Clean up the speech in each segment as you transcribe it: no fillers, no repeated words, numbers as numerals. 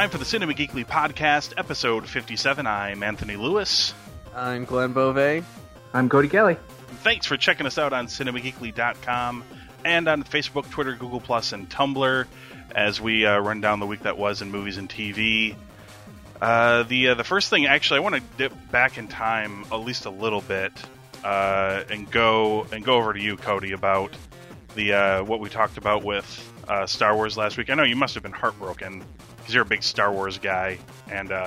time for the CinemaGeekly Podcast, episode 57. I'm Anthony Lewis. I'm Glenn Beauvais. I'm Cody Kelly. Thanks for checking us out on CinemaGeekly.com and on Facebook, Twitter, Google+, and Tumblr as we run down the week that was in movies and TV. The first thing, actually, I want to dip back in time at least a little bit and go over to you, Cody, about the what we talked about with Star Wars last week. I know you must have been heartbroken because you're a big Star Wars guy, and this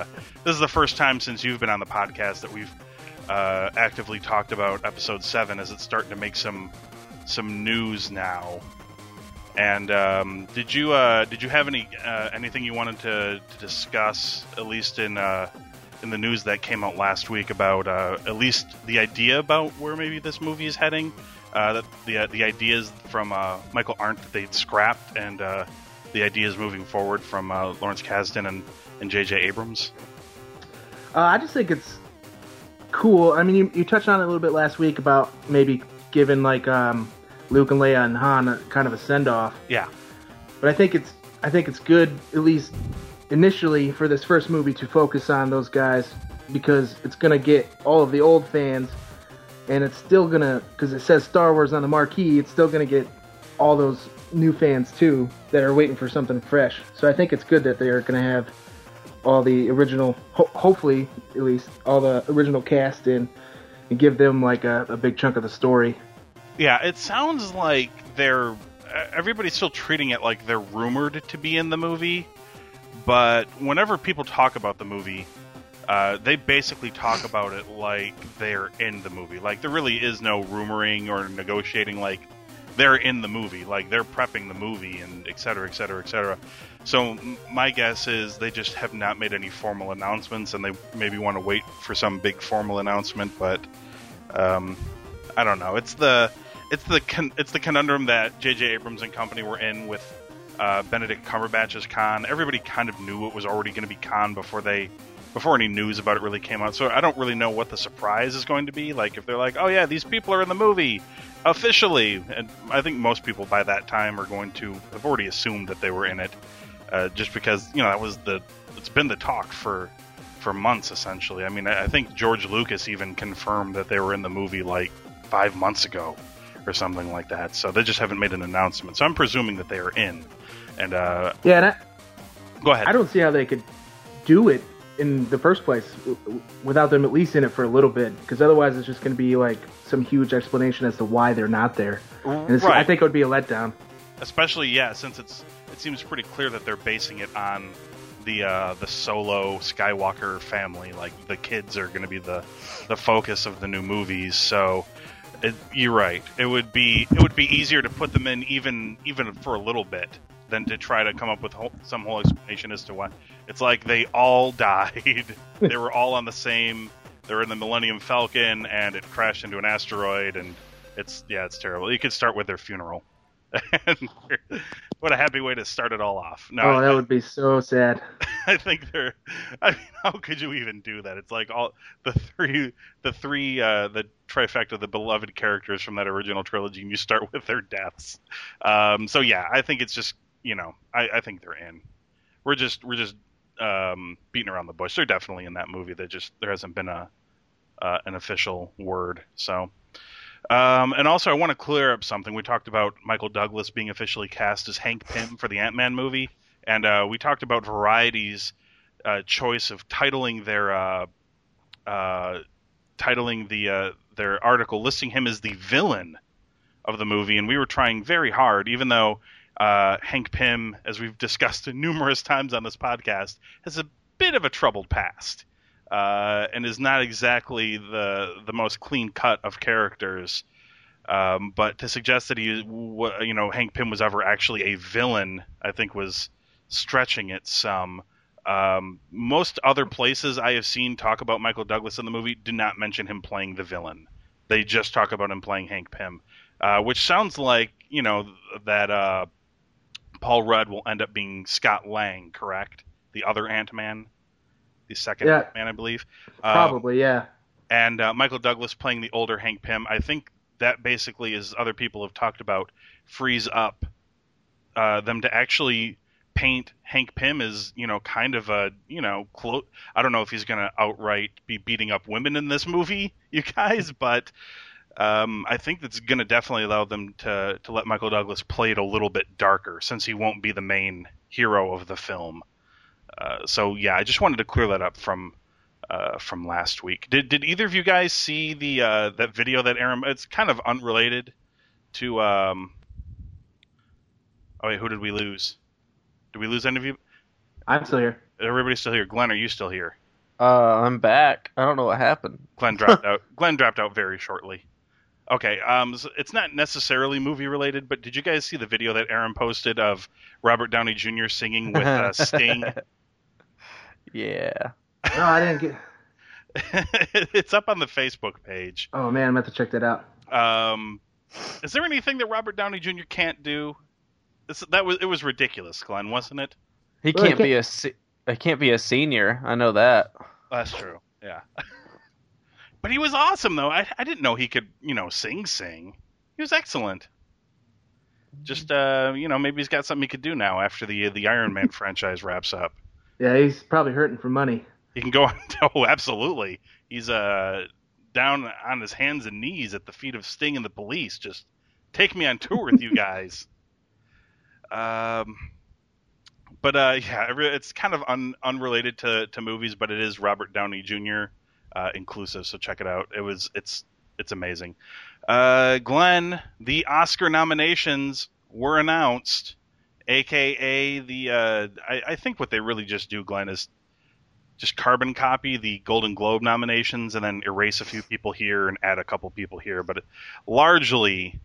is the first time since you've been on the podcast that we've actively talked about Episode 7 as it's starting to make some news now. And did you have anything you wanted to discuss, at least in the news that came out last week, about at least the idea about where maybe this movie is heading? That the ideas from Michael Arndt that they'd scrapped, and the ideas moving forward from Lawrence Kasdan and J.J. Abrams. I just think it's cool. I mean, you touched on it a little bit last week about maybe giving like Luke and Leia and Han a kind of a send off. Yeah, but I think it's good, at least initially, for this first movie to focus on those guys, because it's gonna get all of the old fans. And it's still going to, because it says Star Wars on the marquee, it's still going to get all those new fans, too, that are waiting for something fresh. So I think it's good that they're going to have all the original, hopefully, at least, all the original cast in and give them, like, a big chunk of the story. Yeah, it sounds like everybody's still treating it like they're rumored to be in the movie, but whenever people talk about the movie, they basically talk about it like they're in the movie. Like, there really is no rumoring or negotiating. Like, they're in the movie. Like, they're prepping the movie, and et cetera, et cetera, et cetera. So my guess is they just have not made any formal announcements, and they maybe want to wait for some big formal announcement. But I don't know. It's the conundrum that J.J. Abrams and company were in with Benedict Cumberbatch's Khan. Everybody kind of knew it was already going to be Khan before any news about it really came out. So I don't really know what the surprise is going to be. Like, if they're like, oh yeah, these people are in the movie officially. And I think most people by that time are going to have already assumed that they were in it, just because, you know, it's been the talk for months, essentially. I mean, I think George Lucas even confirmed that they were in the movie like 5 months ago or something like that. So they just haven't made an announcement. So I'm presuming that they are in. And yeah, and go ahead. I don't see how they could do it in the first place without them at least in it for a little bit, because otherwise it's just going to be like some huge explanation as to why they're not there. And right. I think it would be a letdown. Especially, yeah, since it seems pretty clear that they're basing it on the Solo Skywalker family. Like, the kids are going to be the focus of the new movies, so you're right. It would be easier to put them in even for a little bit than to try to come up with some whole explanation as to why. It's like they all died. They were all on the same. They were in the Millennium Falcon, and it crashed into an asteroid, and it's terrible. You could start with their funeral. What a happy way to start it all off. No, oh, that would be so sad. I think how could you even do that? It's like all the trifecta, the beloved characters from that original trilogy, and you start with their deaths. So yeah, I think it's just, you know, I think they're in. We're just beating around the bush. They're definitely in that movie. There hasn't been an official word. So, and also I want to clear up something. We talked about Michael Douglas being officially cast as Hank Pym for the Ant-Man movie, and we talked about Variety's choice of titling their article listing him as the villain of the movie, and we were trying very hard, even though. Hank Pym, as we've discussed numerous times on this podcast, has a bit of a troubled past, and is not exactly the most clean cut of characters. But to suggest that Hank Pym was ever actually a villain, I think was stretching it some. Most other places I have seen talk about Michael Douglas in the movie do not mention him playing the villain. They just talk about him playing Hank Pym, which sounds like, you know, that Paul Rudd will end up being Scott Lang, correct? The other Ant-Man? The second Ant-Man, I believe. Probably, yeah. And Michael Douglas playing the older Hank Pym. I think that basically, as other people have talked about, frees up them to actually paint Hank Pym as, you know, kind of a, you know, I don't know if he's going to outright be beating up women in this movie, you guys, but I think that's going to definitely allow them to let Michael Douglas play it a little bit darker, since he won't be the main hero of the film. So yeah, I just wanted to clear that up from last week. Did either of you guys see the that video that Aaron? It's kind of unrelated to. Oh wait, who did we lose? Did we lose any of you? I'm still here. Everybody's still here. Glenn, are you still here? I'm back. I don't know what happened. Glenn dropped out. Glenn dropped out very shortly. Okay, so it's not necessarily movie-related, but did you guys see the video that Aaron posted of Robert Downey Jr. singing with Sting? Yeah. No, I didn't get... It's up on the Facebook page. Oh, man, I'm going to have to check that out. Is there anything that Robert Downey Jr. can't do? It was ridiculous, Glenn, wasn't it? I can't be a senior. I know that. That's true, yeah. But he was awesome, though. I didn't know he could, you know, sing. He was excellent. Just, you know, maybe he's got something he could do now after the Iron Man franchise wraps up. Yeah, he's probably hurting for money. He can go on. Oh, absolutely. He's down on his hands and knees at the feet of Sting and the Police. Just take me on tour with you guys. But, yeah, it's kind of unrelated to movies, but it is Robert Downey Jr., inclusive, so check it out. It's amazing. Glenn, the Oscar nominations were announced, aka the I think what they really just do, Glenn, is just carbon copy the Golden Globe nominations and then erase a few people here and add a couple people here, but it, largely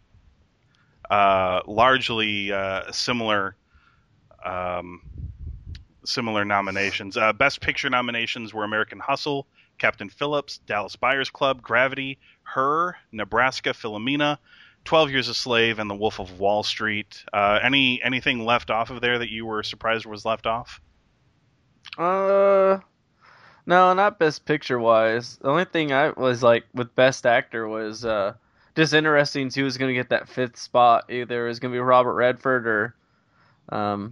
similar nominations. Best Picture nominations were American Hustle, Captain Phillips, Dallas Buyers Club, Gravity, Her, Nebraska, Philomena, 12 Years a Slave, and The Wolf of Wall Street. Anything left off of there that you were surprised was left off? No, not Best Picture-wise. The only thing I was like with Best Actor was just interesting who was going to get that fifth spot. Either it was going to be Robert Redford or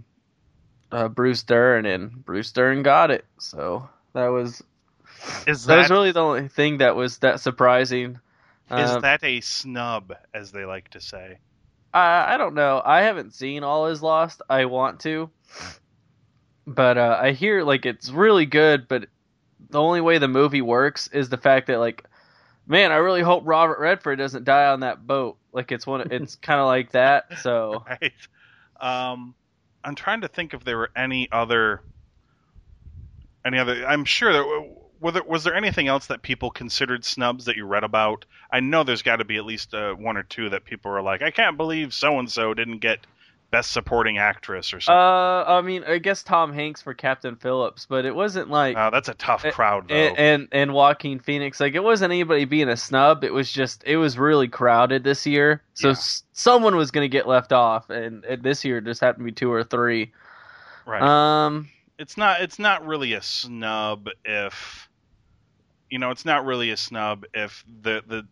Bruce Dern, and Bruce Dern got it. So that was... That was really the only thing that was that surprising. Is that a snub, as they like to say? I don't know. I haven't seen All Is Lost. I want to. But I hear like it's really good, but the only way the movie works is the fact that, like, man, I really hope Robert Redford doesn't die on that boat. Like, it's kind of like that. So right. I'm trying to think if there were any other... I'm sure there were... Was there anything else that people considered snubs that you read about? I know there's got to be at least one or two that people were like, I can't believe so-and-so didn't get Best Supporting Actress or something. I mean, I guess Tom Hanks for Captain Phillips, but it wasn't like... Oh, that's a tough crowd, though. And Joaquin Phoenix. Like, it wasn't anybody being a snub. It was just... It was really crowded this year. So yeah. Someone was going to get left off, and this year it just happened to be two or three. Right. It's not really a snub if... You know, it's not really a snub if the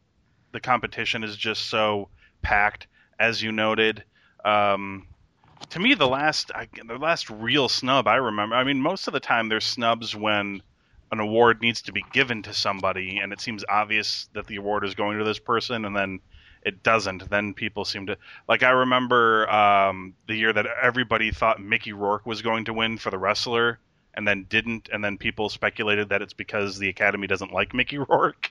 competition is just so packed, as you noted. To me, the last real snub I remember. I mean, most of the time there's snubs when an award needs to be given to somebody, and it seems obvious that the award is going to this person, and then it doesn't. Then people seem to like. I remember the year that everybody thought Mickey Rourke was going to win for The Wrestler. And then didn't, and then people speculated that it's because the Academy doesn't like Mickey Rourke.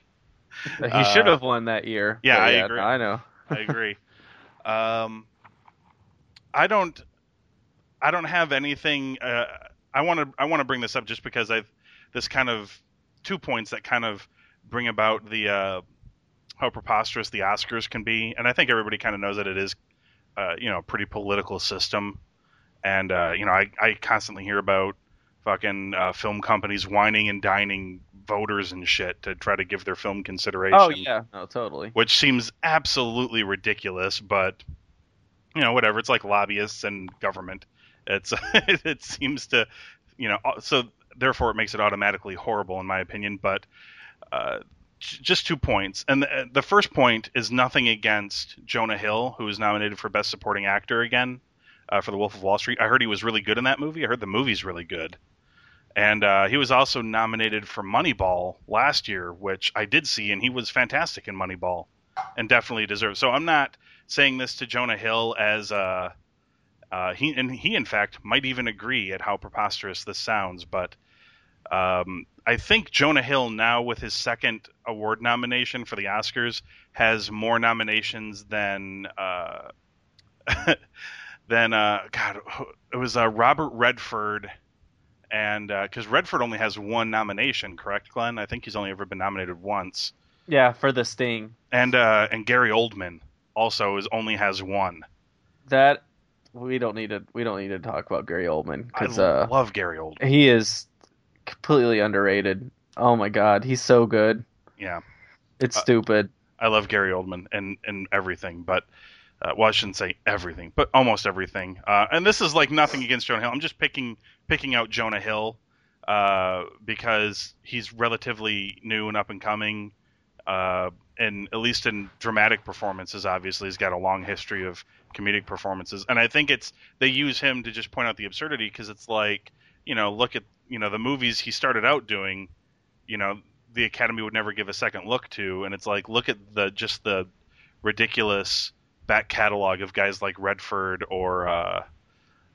He should have won that year. Yeah, I agree. I know. I agree. I don't have anything. I want to bring this up just because this kind of 2 points that kind of bring about the how preposterous the Oscars can be, and I think everybody kind of knows that it is, you know, a pretty political system, and you know, I constantly hear about. Fucking film companies whining and dining voters and shit to try to give their film consideration. Oh, yeah. No, totally. Which seems absolutely ridiculous, but, you know, whatever. It's like lobbyists and government. It seems to, you know, so therefore it makes it automatically horrible, in my opinion. But just 2 points. And the first point is nothing against Jonah Hill, who is nominated for Best Supporting Actor again. for The Wolf of Wall Street. I heard he was really good in that movie. I heard the movie's really good. And he was also nominated for Moneyball last year, which I did see, and he was fantastic in Moneyball and definitely deserved. So I'm not saying this to Jonah Hill as he in fact might even agree at how preposterous this sounds, but I think Jonah Hill now with his second award nomination for the Oscars has more nominations than Robert Redford. And because Redford only has one nomination, correct, Glenn? I think he's only ever been nominated once. Yeah, for the Sting. And Gary Oldman also only has one. That we don't need to talk about Gary Oldman, because I love Gary Oldman. He is completely underrated. Oh my God, he's so good. Yeah, it's stupid. I love Gary Oldman and everything, but. Well, I shouldn't say everything, but almost everything. And this is like nothing against Jonah Hill. I'm just picking out Jonah Hill because he's relatively new and up and coming. And at least in dramatic performances, obviously, he's got a long history of comedic performances. And I think they use him to just point out the absurdity, because it's like, look at, the movies he started out doing, the Academy would never give a second look to. And it's like, look at the ridiculous back catalog of guys like Redford or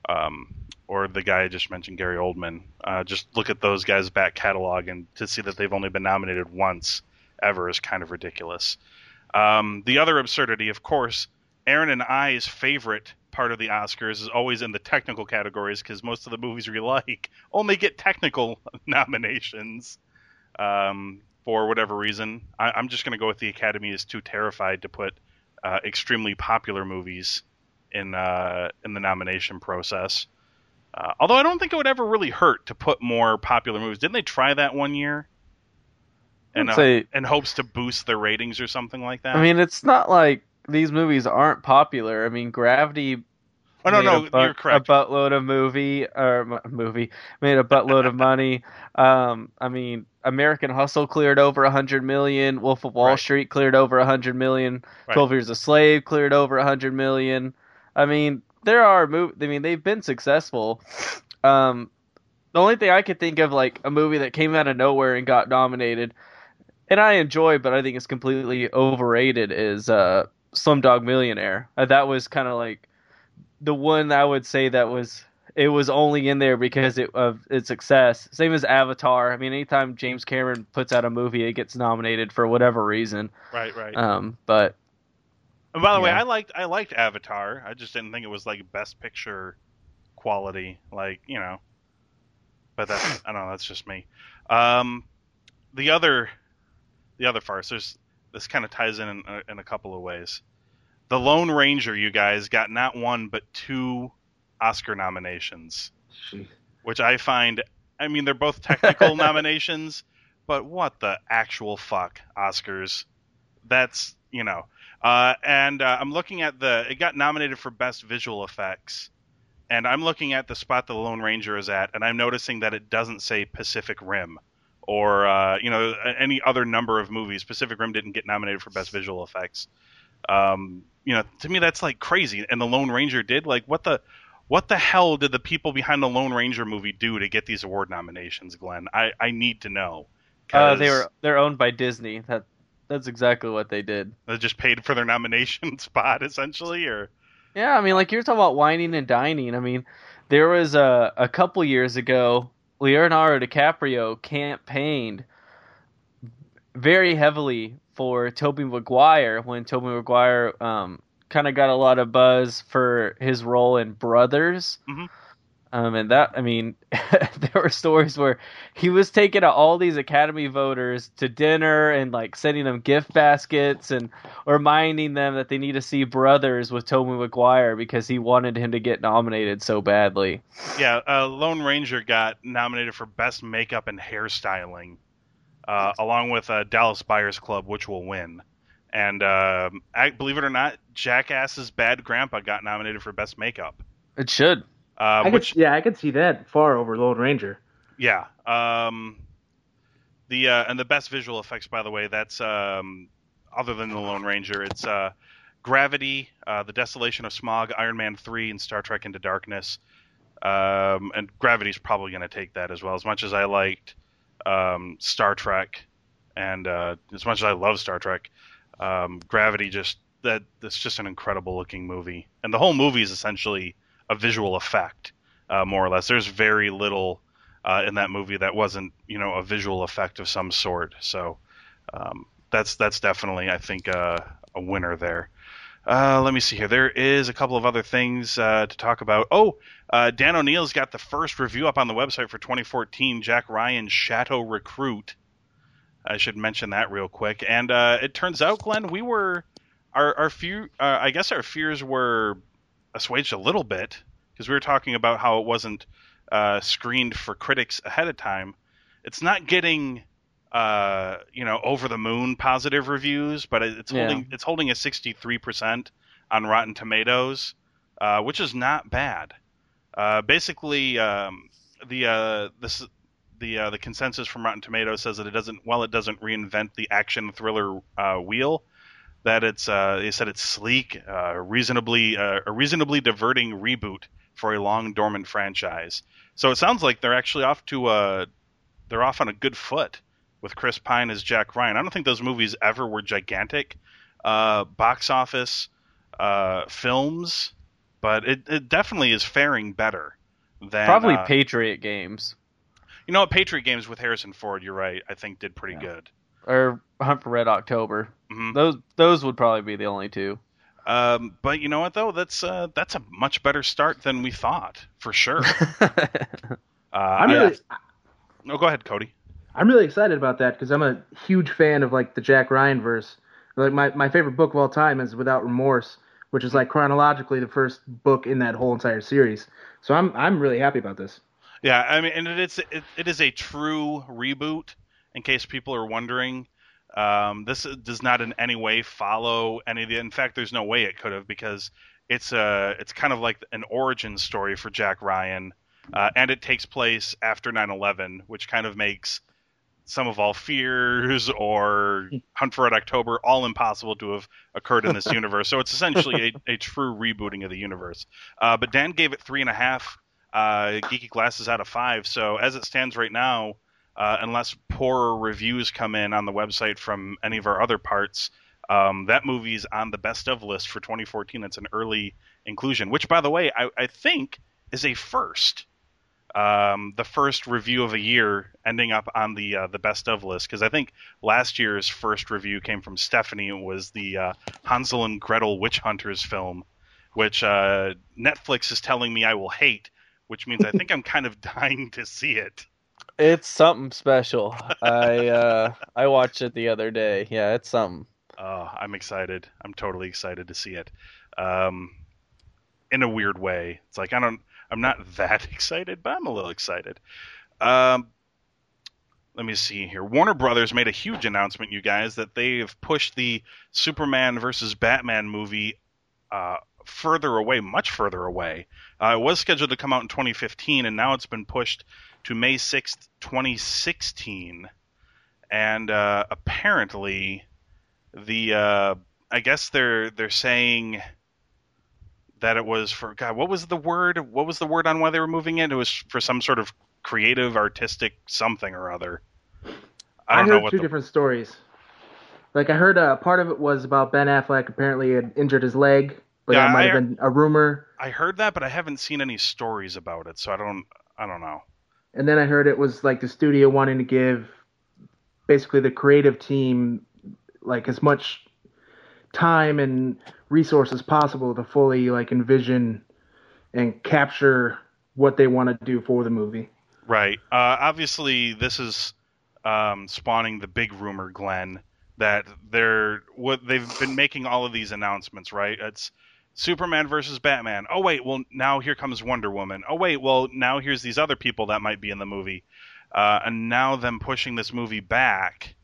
the guy I just mentioned, Gary Oldman. Just look at those guys' back catalog, and to see that they've only been nominated once ever is kind of ridiculous. The other absurdity, of course, Aaron and I's favorite part of the Oscars is always in the technical categories, because most of the movies we like only get technical nominations for whatever reason. I'm just going to go with the Academy is too terrified to put extremely popular movies in the nomination process. Although I don't think it would ever really hurt to put more popular movies. Didn't they try that one year? In hopes to boost their ratings or something like that? I mean, it's not like these movies aren't popular. I mean, Gravity... you're correct. A buttload of made a buttload of money. I mean, American Hustle cleared over 100 million. Wolf of Wall Street cleared over 100 million. 12 Years a Slave cleared over 100 million. I mean, there are movies. I mean, they've been successful. The only thing I could think of, like a movie that came out of nowhere and got nominated, and I enjoy, but I think it's completely overrated, is Slumdog Millionaire. That was kind of like the one I would say that was only in there because of its success. Same as Avatar. I mean, anytime James Cameron puts out a movie, it gets nominated for whatever reason. Right. And by the way, I liked Avatar. I just didn't think it was like best picture quality, But that's I don't know. That's just me. The other farce. This kind of ties in a couple of ways. The Lone Ranger, you guys, got not one but two Oscar nominations, which I find, I mean, they're both technical nominations, but what the actual fuck, Oscars? That's, I'm looking at it got nominated for Best Visual Effects, and I'm looking at the spot the Lone Ranger is at, and I'm noticing that it doesn't say Pacific Rim or, any other number of movies. Pacific Rim didn't get nominated for Best Visual Effects. To me that's like crazy. And the Lone Ranger did. Like, what the hell did the people behind the Lone Ranger movie do to get these award nominations, Glenn? I need to know. They're owned by Disney. That's exactly what they did. They just paid for their nomination spot, essentially, or yeah, I mean, like you're talking about whining and dining. I mean, there was a couple years ago, Leonardo DiCaprio campaigned very heavily for Tobey Maguire when Tobey Maguire kind of got a lot of buzz for his role in Brothers. Mm-hmm. There were stories where he was taking all these Academy voters to dinner and like sending them gift baskets and reminding them that they need to see Brothers with Tobey Maguire because he wanted him to get nominated so badly. Yeah, Lone Ranger got nominated for Best Makeup and Hairstyling. Along with Dallas Buyers Club, which will win. And believe it or not, Jackass's Bad Grandpa got nominated for Best Makeup. It should. I could see that far over Lone Ranger. Yeah. The Best Visual Effects, by the way, that's other than the Lone Ranger. It's Gravity, The Desolation of Smog, Iron Man 3, and Star Trek Into Darkness. And Gravity's probably going to take that as well. As much as I liked Star Trek, and as much as I love Star Trek, Gravity just that's just an incredible looking movie, and the whole movie is essentially a visual effect, more or less. There's very little in that movie that wasn't, you know, a visual effect of some sort. So that's definitely, I think, a winner there. Let me see here. There is a couple of other things to talk about. Dan O'Neill's got the first review up on the website for 2014, Jack Ryan's Shadow Recruit. I should mention that real quick. And it turns out, Glenn, we were our fears were assuaged a little bit, because we were talking about how it wasn't screened for critics ahead of time. It's not getting over the moon positive reviews, but it's holding a 63% on Rotten Tomatoes, which is not bad. The consensus from Rotten Tomatoes says that it doesn't reinvent the action thriller wheel. That they said it's sleek, a reasonably diverting reboot for a long dormant franchise. So it sounds like they're actually off on a good foot with Chris Pine as Jack Ryan. I don't think those movies ever were gigantic box office films, but it definitely is faring better than probably Patriot Games. You know, Patriot Games with Harrison Ford, you're right, I think did pretty good. Or Hunt for Red October. Mm-hmm. Those would probably be the only two. But you know what, though? That's a much better start than we thought, for sure. No, go ahead, Cody. I'm really excited about that because I'm a huge fan of, like, the Jack Ryan verse. Like, my favorite book of all time is Without Remorse, which is, like, chronologically the first book in that whole entire series. So I'm really happy about this. Yeah, I mean, and it is a true reboot. In case people are wondering, this does not in any way follow any of the. In fact, there's no way it could have, because it's kind of like an origin story for Jack Ryan, and it takes place after 9/11, which kind of makes some of All Fears or Hunt for Red October all impossible to have occurred in this universe. So it's essentially a true rebooting of the universe. But Dan gave it 3.5 geeky glasses out of 5. So as it stands right now, unless poorer reviews come in on the website from any of our other parts, that movie's on the best of list for 2014. It's an early inclusion, which, by the way, I think is a first. The first review of a year ending up on the best of list, because I think last year's first review came from Stephanie. It was the Hansel and Gretel Witch Hunters film, which Netflix is telling me I will hate, which means I think I'm kind of dying to see it. It's something special. I watched it the other day. Yeah, it's something. Oh, I'm excited. I'm totally excited to see it. In a weird way, it's like I'm not that excited, but I'm a little excited. Let me see here. Warner Brothers made a huge announcement, you guys, that they have pushed the Superman versus Batman movie much further away. It was scheduled to come out in 2015, and now it's been pushed to May 6th, 2016. And apparently, I guess they're saying that it was for, God, what was the word? What was the word on why they were moving it? It was for some sort of creative, artistic something or other. I heard two different stories. Like, I heard part of it was about Ben Affleck apparently had injured his leg, but that might have been a rumor. I heard that, but I haven't seen any stories about it, so I don't know. And then I heard it was like the studio wanting to give basically the creative team like as much time and resources possible to fully like envision and capture what they want to do for the movie. Right. Obviously, this is spawning the big rumor, Glenn, that they've been making all of these announcements, right? It's Superman versus Batman. Oh, wait, well, now here comes Wonder Woman. Oh, wait, well, now here's these other people that might be in the movie. And now them pushing this movie back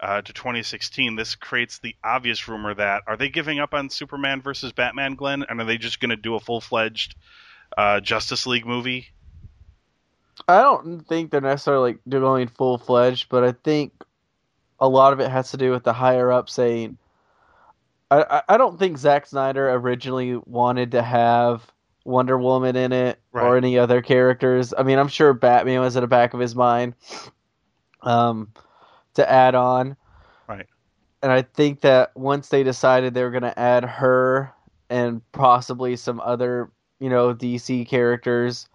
to 2016, this creates the obvious rumor that, are they giving up on Superman versus Batman, Glenn? And are they just going to do a full-fledged Justice League movie? I don't think they're necessarily like doing full-fledged, but I think a lot of it has to do with the higher-up saying, I don't think Zack Snyder originally wanted to have Wonder Woman in it, right, or any other characters. I mean, I'm sure Batman was at the back of his mind to add on. Right. And I think that once they decided they were going to add her and possibly some other, you know, DC characters,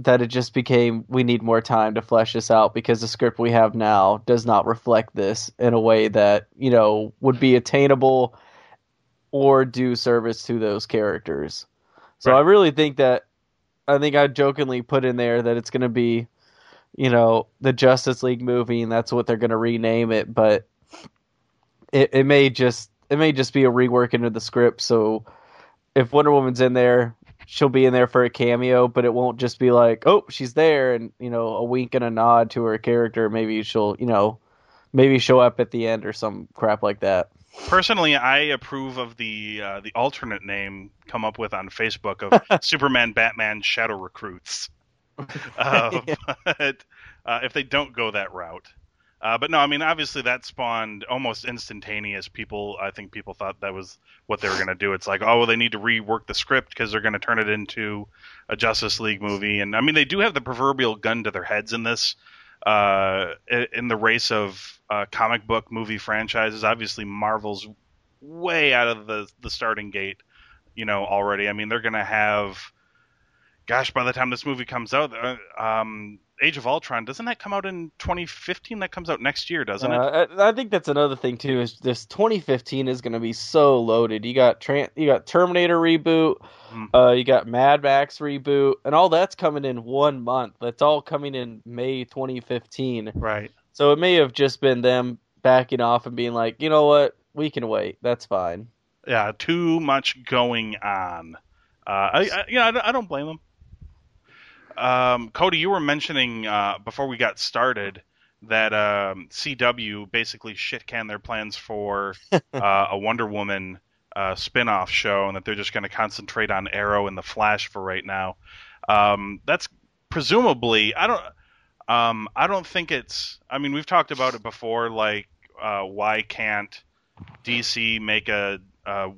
that it just became, we need more time to flesh this out because the script we have now does not reflect this in a way that, you know, would be attainable or do service to those characters. So right. I really think that, I think I jokingly put in there that it's going to be, you know, the Justice League movie, and that's what they're going to rename it. But it may just be a rework into the script. So if Wonder Woman's in there, she'll be in there for a cameo, but it won't just be like, oh, she's there, and, you know, a wink and a nod to her character. Maybe she'll, you know, maybe show up at the end or some crap like that. Personally, I approve of the alternate name come up with on Facebook of Superman, Batman, Shadow Recruits. But if they don't go that route. But no, I mean, obviously that spawned almost instantaneous people. I think people thought that was what they were going to do. It's like, oh, well, they need to rework the script because they're going to turn it into a Justice League movie. And I mean, they do have the proverbial gun to their heads in this, in the race of comic book movie franchises. Obviously, Marvel's way out of the starting gate, you know, already. I mean, they're going to have, gosh, by the time this movie comes out, Age of Ultron, doesn't that come out in 2015? That comes out next year, doesn't it? I think that's another thing too. Is this 2015 is going to be so loaded. You got Terminator reboot, you got Mad Max reboot, and all that's coming in 1 month. That's all coming in May 2015. Right. So it may have just been them backing off and being like, you know what, we can wait. That's fine. Yeah, too much going on. I don't blame them. Cody, you were mentioning before we got started that CW basically shit canned their plans for a Wonder Woman spin-off show, and that they're just going to concentrate on Arrow and The Flash for right now. That's presumably, I don't think it's, I mean, we've talked about it before, like why can't DC make a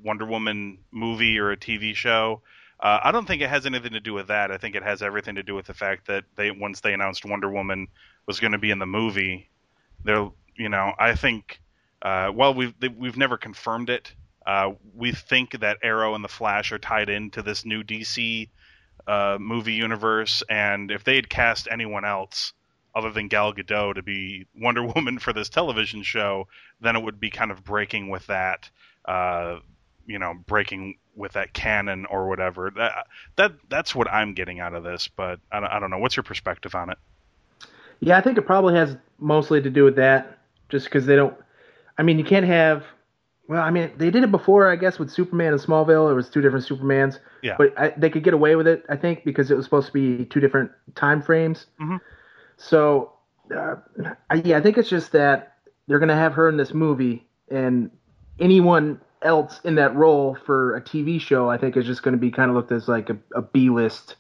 Wonder Woman movie or a TV show? I don't think it has anything to do with that. I think it has everything to do with the fact that once they announced Wonder Woman was going to be in the movie, they're, you know, I think, we've never confirmed it. We think that Arrow and the Flash are tied into this new DC movie universe, and if they had cast anyone else other than Gal Gadot to be Wonder Woman for this television show, then it would be kind of breaking with that, you know, breaking with that canon or whatever. That's what I'm getting out of this, but I don't know. What's your perspective on it? Yeah, I think it probably has mostly to do with that, just because they don't, I mean, you can't have, well, I mean, they did it before, I guess, with Superman and Smallville. It was two different Supermans. Yeah. But they could get away with it, I think, because it was supposed to be two different time frames. Mm-hmm. So, I think it's just that they're going to have her in this movie, and anyone else in that role for a TV show, I think, is just going to be kind of looked as like a B-list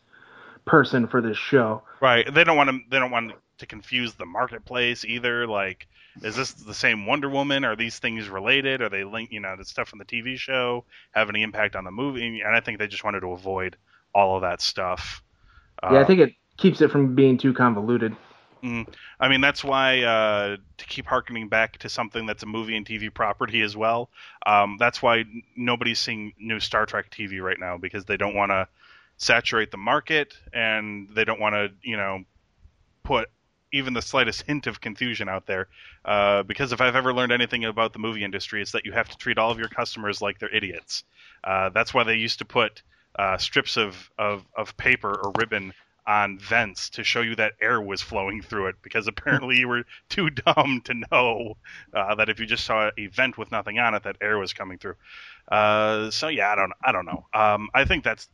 person for this show. Right. They don't want to confuse the marketplace either. Like, is this the same Wonder Woman? Are these things related? Are they linked? You know, the stuff from the TV show have any impact on the movie? And I think they just wanted to avoid all of that stuff. Yeah, I think it keeps it from being too convoluted. I mean, that's why, to keep harkening back to something that's a movie and TV property as well, that's why nobody's seeing new Star Trek TV right now, because they don't want to saturate the market, and they don't want to, you know, put even the slightest hint of confusion out there, because if I've ever learned anything about the movie industry, it's that you have to treat all of your customers like they're idiots. That's why they used to put strips of paper or ribbon on vents to show you that air was flowing through it, because apparently you were too dumb to know that if you just saw a vent with nothing on it, that air was coming through. So yeah, I don't know. I think that's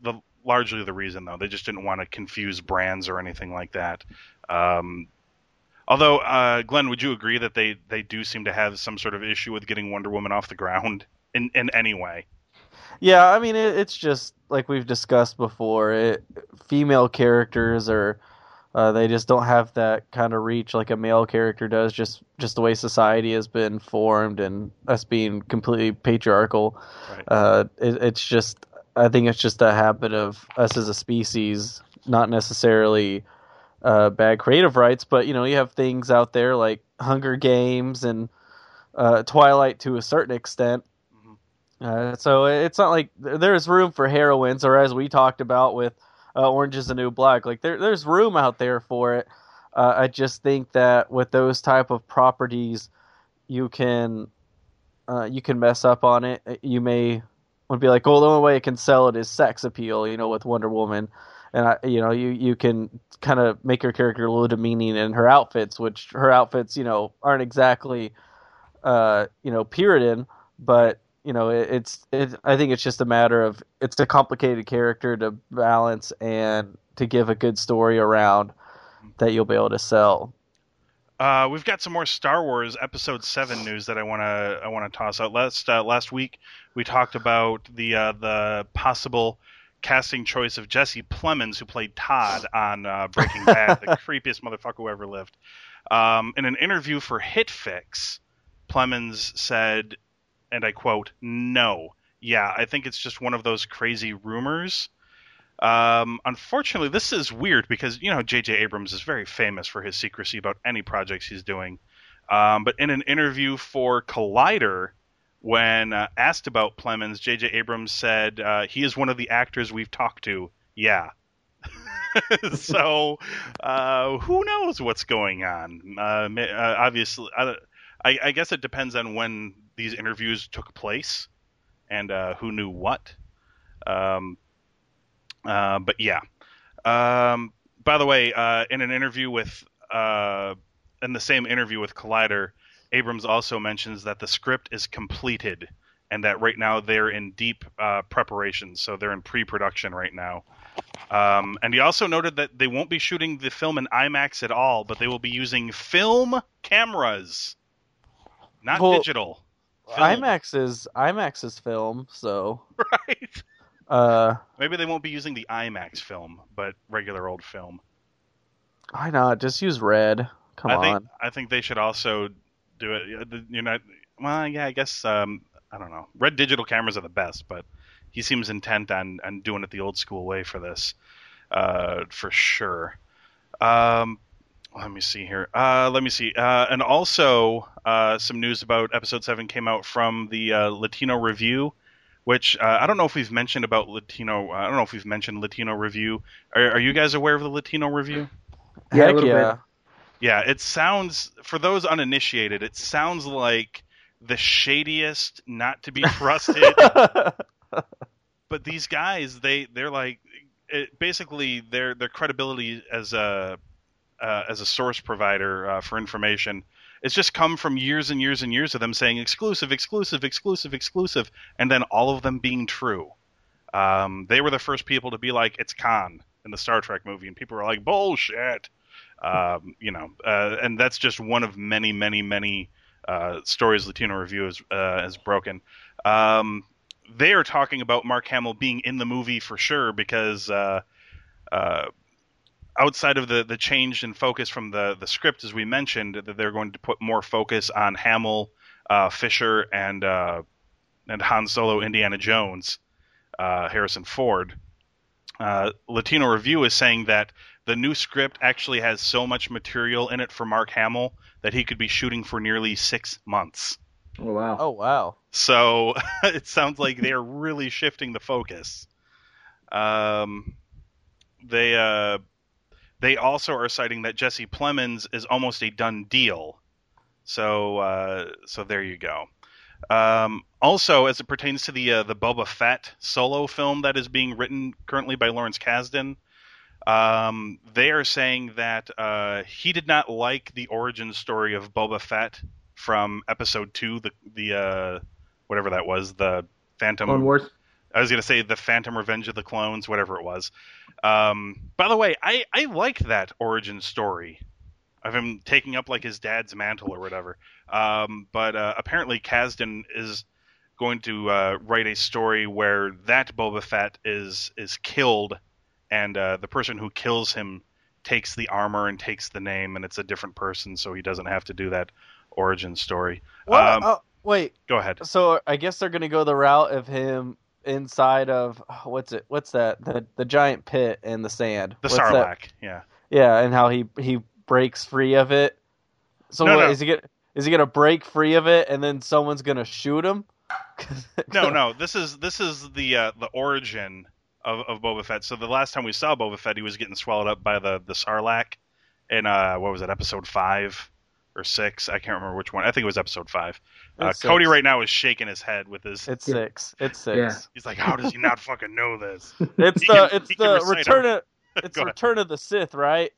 largely the reason, though. They just didn't want to confuse brands or anything like that. Although, Glenn, would you agree that they do seem to have some sort of issue with getting Wonder Woman off the ground in any way? Yeah, I mean, it's just like we've discussed before. Female characters are They just don't have that kind of reach like a male character does, just the way society has been formed and us being completely patriarchal. Right. It's just, I think it's just a habit of us as a species, not necessarily bad creative rights, but you know, you have things out there like Hunger Games and Twilight to a certain extent. So it's not like there's room for heroines, or as we talked about with Orange is the New Black, like there's room out there for it. I just think that with those type of properties, you can mess up on it. You may would be like, well, the only way it can sell it is sex appeal, you know, with Wonder Woman, and you can kind of make her character a little demeaning in her outfits, which her outfits, you know, aren't exactly Puritan, but. You know, I think it's just a matter of it's a complicated character to balance and to give a good story around that you'll be able to sell. We've got some more Star Wars Episode 7 news that I want to toss out. Last week we talked about the possible casting choice of Jesse Plemons, who played Todd on Breaking Bad, the creepiest motherfucker who ever lived. In an interview for Hit Fix, Plemons said, and I quote, "No. Yeah, I think it's just one of those crazy rumors." Unfortunately, this is weird because, you know, J.J. Abrams is very famous for his secrecy about any projects he's doing. But in an interview for Collider, when asked about Plemons, J.J. Abrams said, "He is one of the actors we've talked to. Yeah." So, who knows what's going on? Obviously, I guess it depends on when these interviews took place and who knew what. But yeah. By the way, in the same interview with Collider, Abrams also mentions that the script is completed and that right now they're in deep preparation. So they're in pre-production right now. And he also noted that they won't be shooting the film in IMAX at all, but they will be using film cameras. Not digital. Film. IMAX is film, so right. Maybe they won't be using the IMAX film, but regular old film. Why not? Just use Red. Come on. I think they should also do it. You're not. Well, yeah, I guess. I don't know. Red digital cameras are the best, but he seems intent on doing it the old school way for this, for sure. Let me see here. And also, some news about Episode 7 came out from the Latino Review, which I don't know if we've mentioned about Latino. I don't know if we've mentioned Latino Review. Are you guys aware of the Latino Review? Yeah, a little bit. Yeah, it sounds, for those uninitiated, it sounds like the shadiest, not to be trusted. But these guys, they're like, basically, their credibility as a source provider for information. It's just come from years and years and years of them saying exclusive, and then all of them being true. They were the first people to be like, it's Khan in the Star Trek movie, and people were like, bullshit. And that's just one of many, many, many stories Latino Review has broken. They are talking about Mark Hamill being in the movie for sure because outside of the change in focus from the script, as we mentioned, that they're going to put more focus on Hamill, Fisher, and Han Solo, Indiana Jones, Harrison Ford. Latino Review is saying that the new script actually has so much material in it for Mark Hamill that he could be shooting for nearly 6 months. Oh, wow. So it sounds like they're really shifting the focus. They also are citing that Jesse Plemons is almost a done deal. So there you go. Also, as it pertains to the Boba Fett solo film that is being written currently by Lawrence Kasdan, they are saying that he did not like the origin story of Boba Fett from Episode 2, whatever that was, the Phantom... Clone Wars. I was going to say the Phantom Revenge of the Clones, whatever it was. By the way, I liked that origin story of him taking up like his dad's mantle or whatever. But apparently Kasdan is going to write a story where that Boba Fett is killed, and the person who kills him takes the armor and takes the name, and it's a different person, so he doesn't have to do that origin story. Well, wait. Go ahead. So I guess they're going to go the route of him inside of the giant pit in the sand. The Sarlacc, yeah. Yeah, and how he breaks free of it. So is he going to break free of it and then someone's going to shoot him? No. This is the origin of Boba Fett. So the last time we saw Boba Fett, he was getting swallowed up by the Sarlacc in what was it, episode 5 or 6? I can't remember which one. I think it was episode 5. Cody right now is shaking his head with his... It's 6. It's 6. Yeah. He's like, how does he not fucking know this? It's Return of the Sith, right?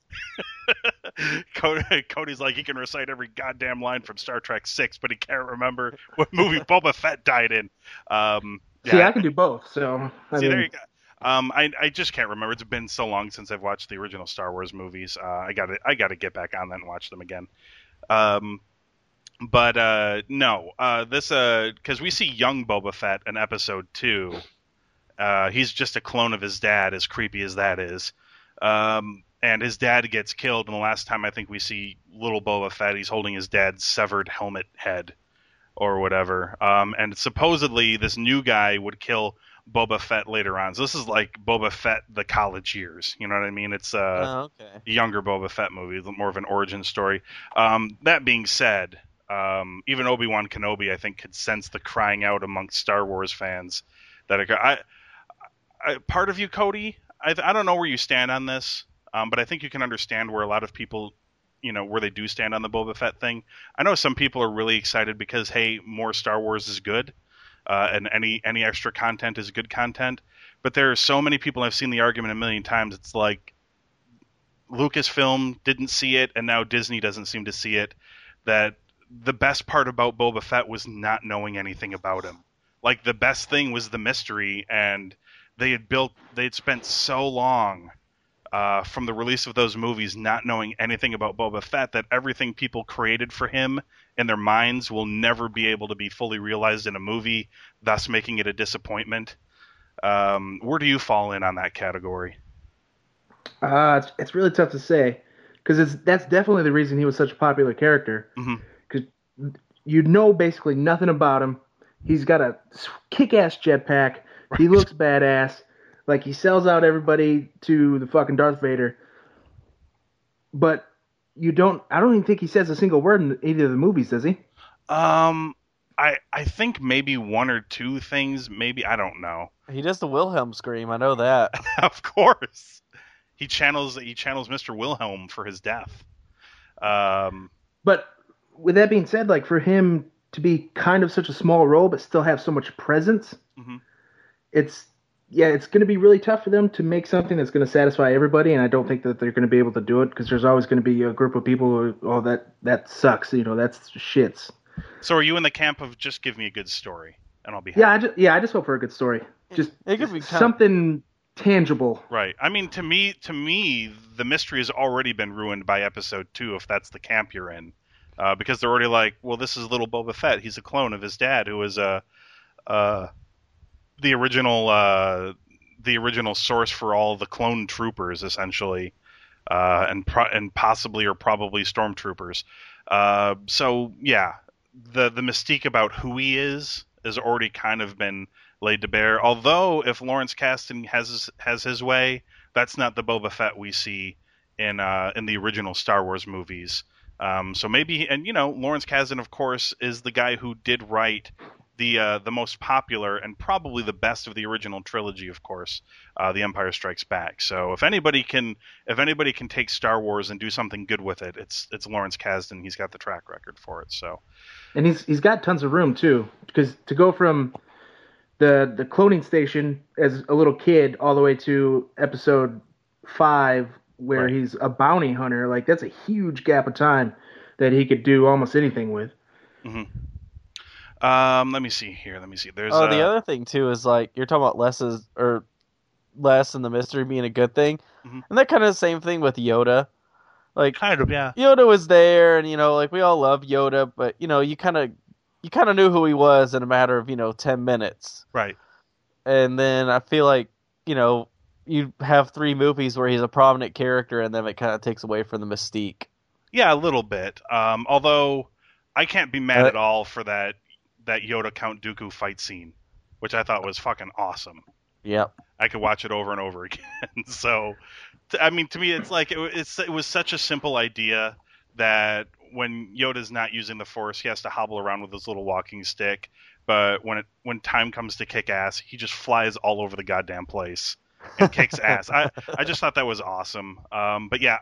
Cody's like, he can recite every goddamn line from Star Trek 6, but he can't remember what movie Boba Fett died in. Yeah. See, I can do both. So there you go. I just can't remember. It's been so long since I've watched the original Star Wars movies. I gotta get back on that and watch them again. Because we see young Boba Fett in episode 2. He's just a clone of his dad, as creepy as that is. And his dad gets killed, and the last time I think we see little Boba Fett, he's holding his dad's severed helmet head or whatever. And supposedly this new guy would kill Boba Fett later on. So this is like Boba Fett, the college years. You know what I mean? It's a younger Boba Fett movie, more of an origin story. That being said, even Obi-Wan Kenobi, I think, could sense the crying out amongst Star Wars fans. Part of you, Cody, I don't know where you stand on this, but I think you can understand where a lot of people, you know, where they do stand on the Boba Fett thing. I know some people are really excited because, hey, more Star Wars is good, and any extra content is good content. But there are so many people, I've seen the argument a million times, it's like Lucasfilm didn't see it, and now Disney doesn't seem to see it, that the best part about Boba Fett was not knowing anything about him. Like, the best thing was the mystery, and they'd spent so long from the release of those movies not knowing anything about Boba Fett that everything people created for him in their minds will never be able to be fully realized in a movie, thus making it a disappointment. Where do you fall in on that category? It's really tough to say, because that's definitely the reason he was such a popular character. Because you know basically nothing about him. He's got a kick-ass jetpack. Right. He looks badass. Like, he sells out everybody to the fucking Darth Vader. But I don't even think he says a single word in either of the movies, does he? I think maybe one or two things. Maybe, I don't know. He does the Wilhelm scream. I know that. Of course. He channels Mr. Wilhelm for his death. But with that being said, like, for him to be kind of such a small role, but still have so much presence. Mm-hmm. It's going to be really tough for them to make something that's going to satisfy everybody. And I don't think that they're going to be able to do it, because there's always going to be a group of people who, oh, that sucks. You know, that's shits. So are you in the camp of just give me a good story and I'll be happy? I just hope for a good story. Something tangible. Right. I mean, to me, the mystery has already been ruined by episode 2, if that's the camp you're in. Because they're already like, well, this is little Boba Fett. He's a clone of his dad, who is the original source for all the clone troopers, essentially, and possibly or probably stormtroopers. The mystique about who he is already kind of been laid to bear. Although, if Lawrence Kasdan has his way, that's not the Boba Fett we see in the original Star Wars movies. So maybe, and you know, Lawrence Kasdan, of course, is the guy who did write the most popular and probably the best of the original trilogy, of course, The Empire Strikes Back. So if anybody can take Star Wars and do something good with it, it's Lawrence Kasdan. He's got the track record for it. So, and he's got tons of room too, because to go from the cloning station as a little kid all the way to episode 5. Where right. He's a bounty hunter, like, that's a huge gap of time that he could do almost anything with. Mm-hmm. Let me see here. There's the other thing too is, like, you're talking about less in the mystery being a good thing, mm-hmm. and that kind of the same thing with Yoda. Like, kind of, yeah. Yoda was there, and you know, like, we all love Yoda, but you know, you kind of knew who he was in a matter of 10 minutes, right? And then I feel like, you know, you have three movies where he's a prominent character, and then it kind of takes away from the mystique. Yeah, a little bit. Although I can't be mad at all for that Yoda Count Dooku fight scene, which I thought was fucking awesome. Yep. I could watch it over and over again. So, I mean, to me, it's like it was such a simple idea that when Yoda's not using the Force, he has to hobble around with his little walking stick. But when time comes to kick ass, he just flies all over the goddamn place and kicks ass. I just thought that was awesome. But yeah,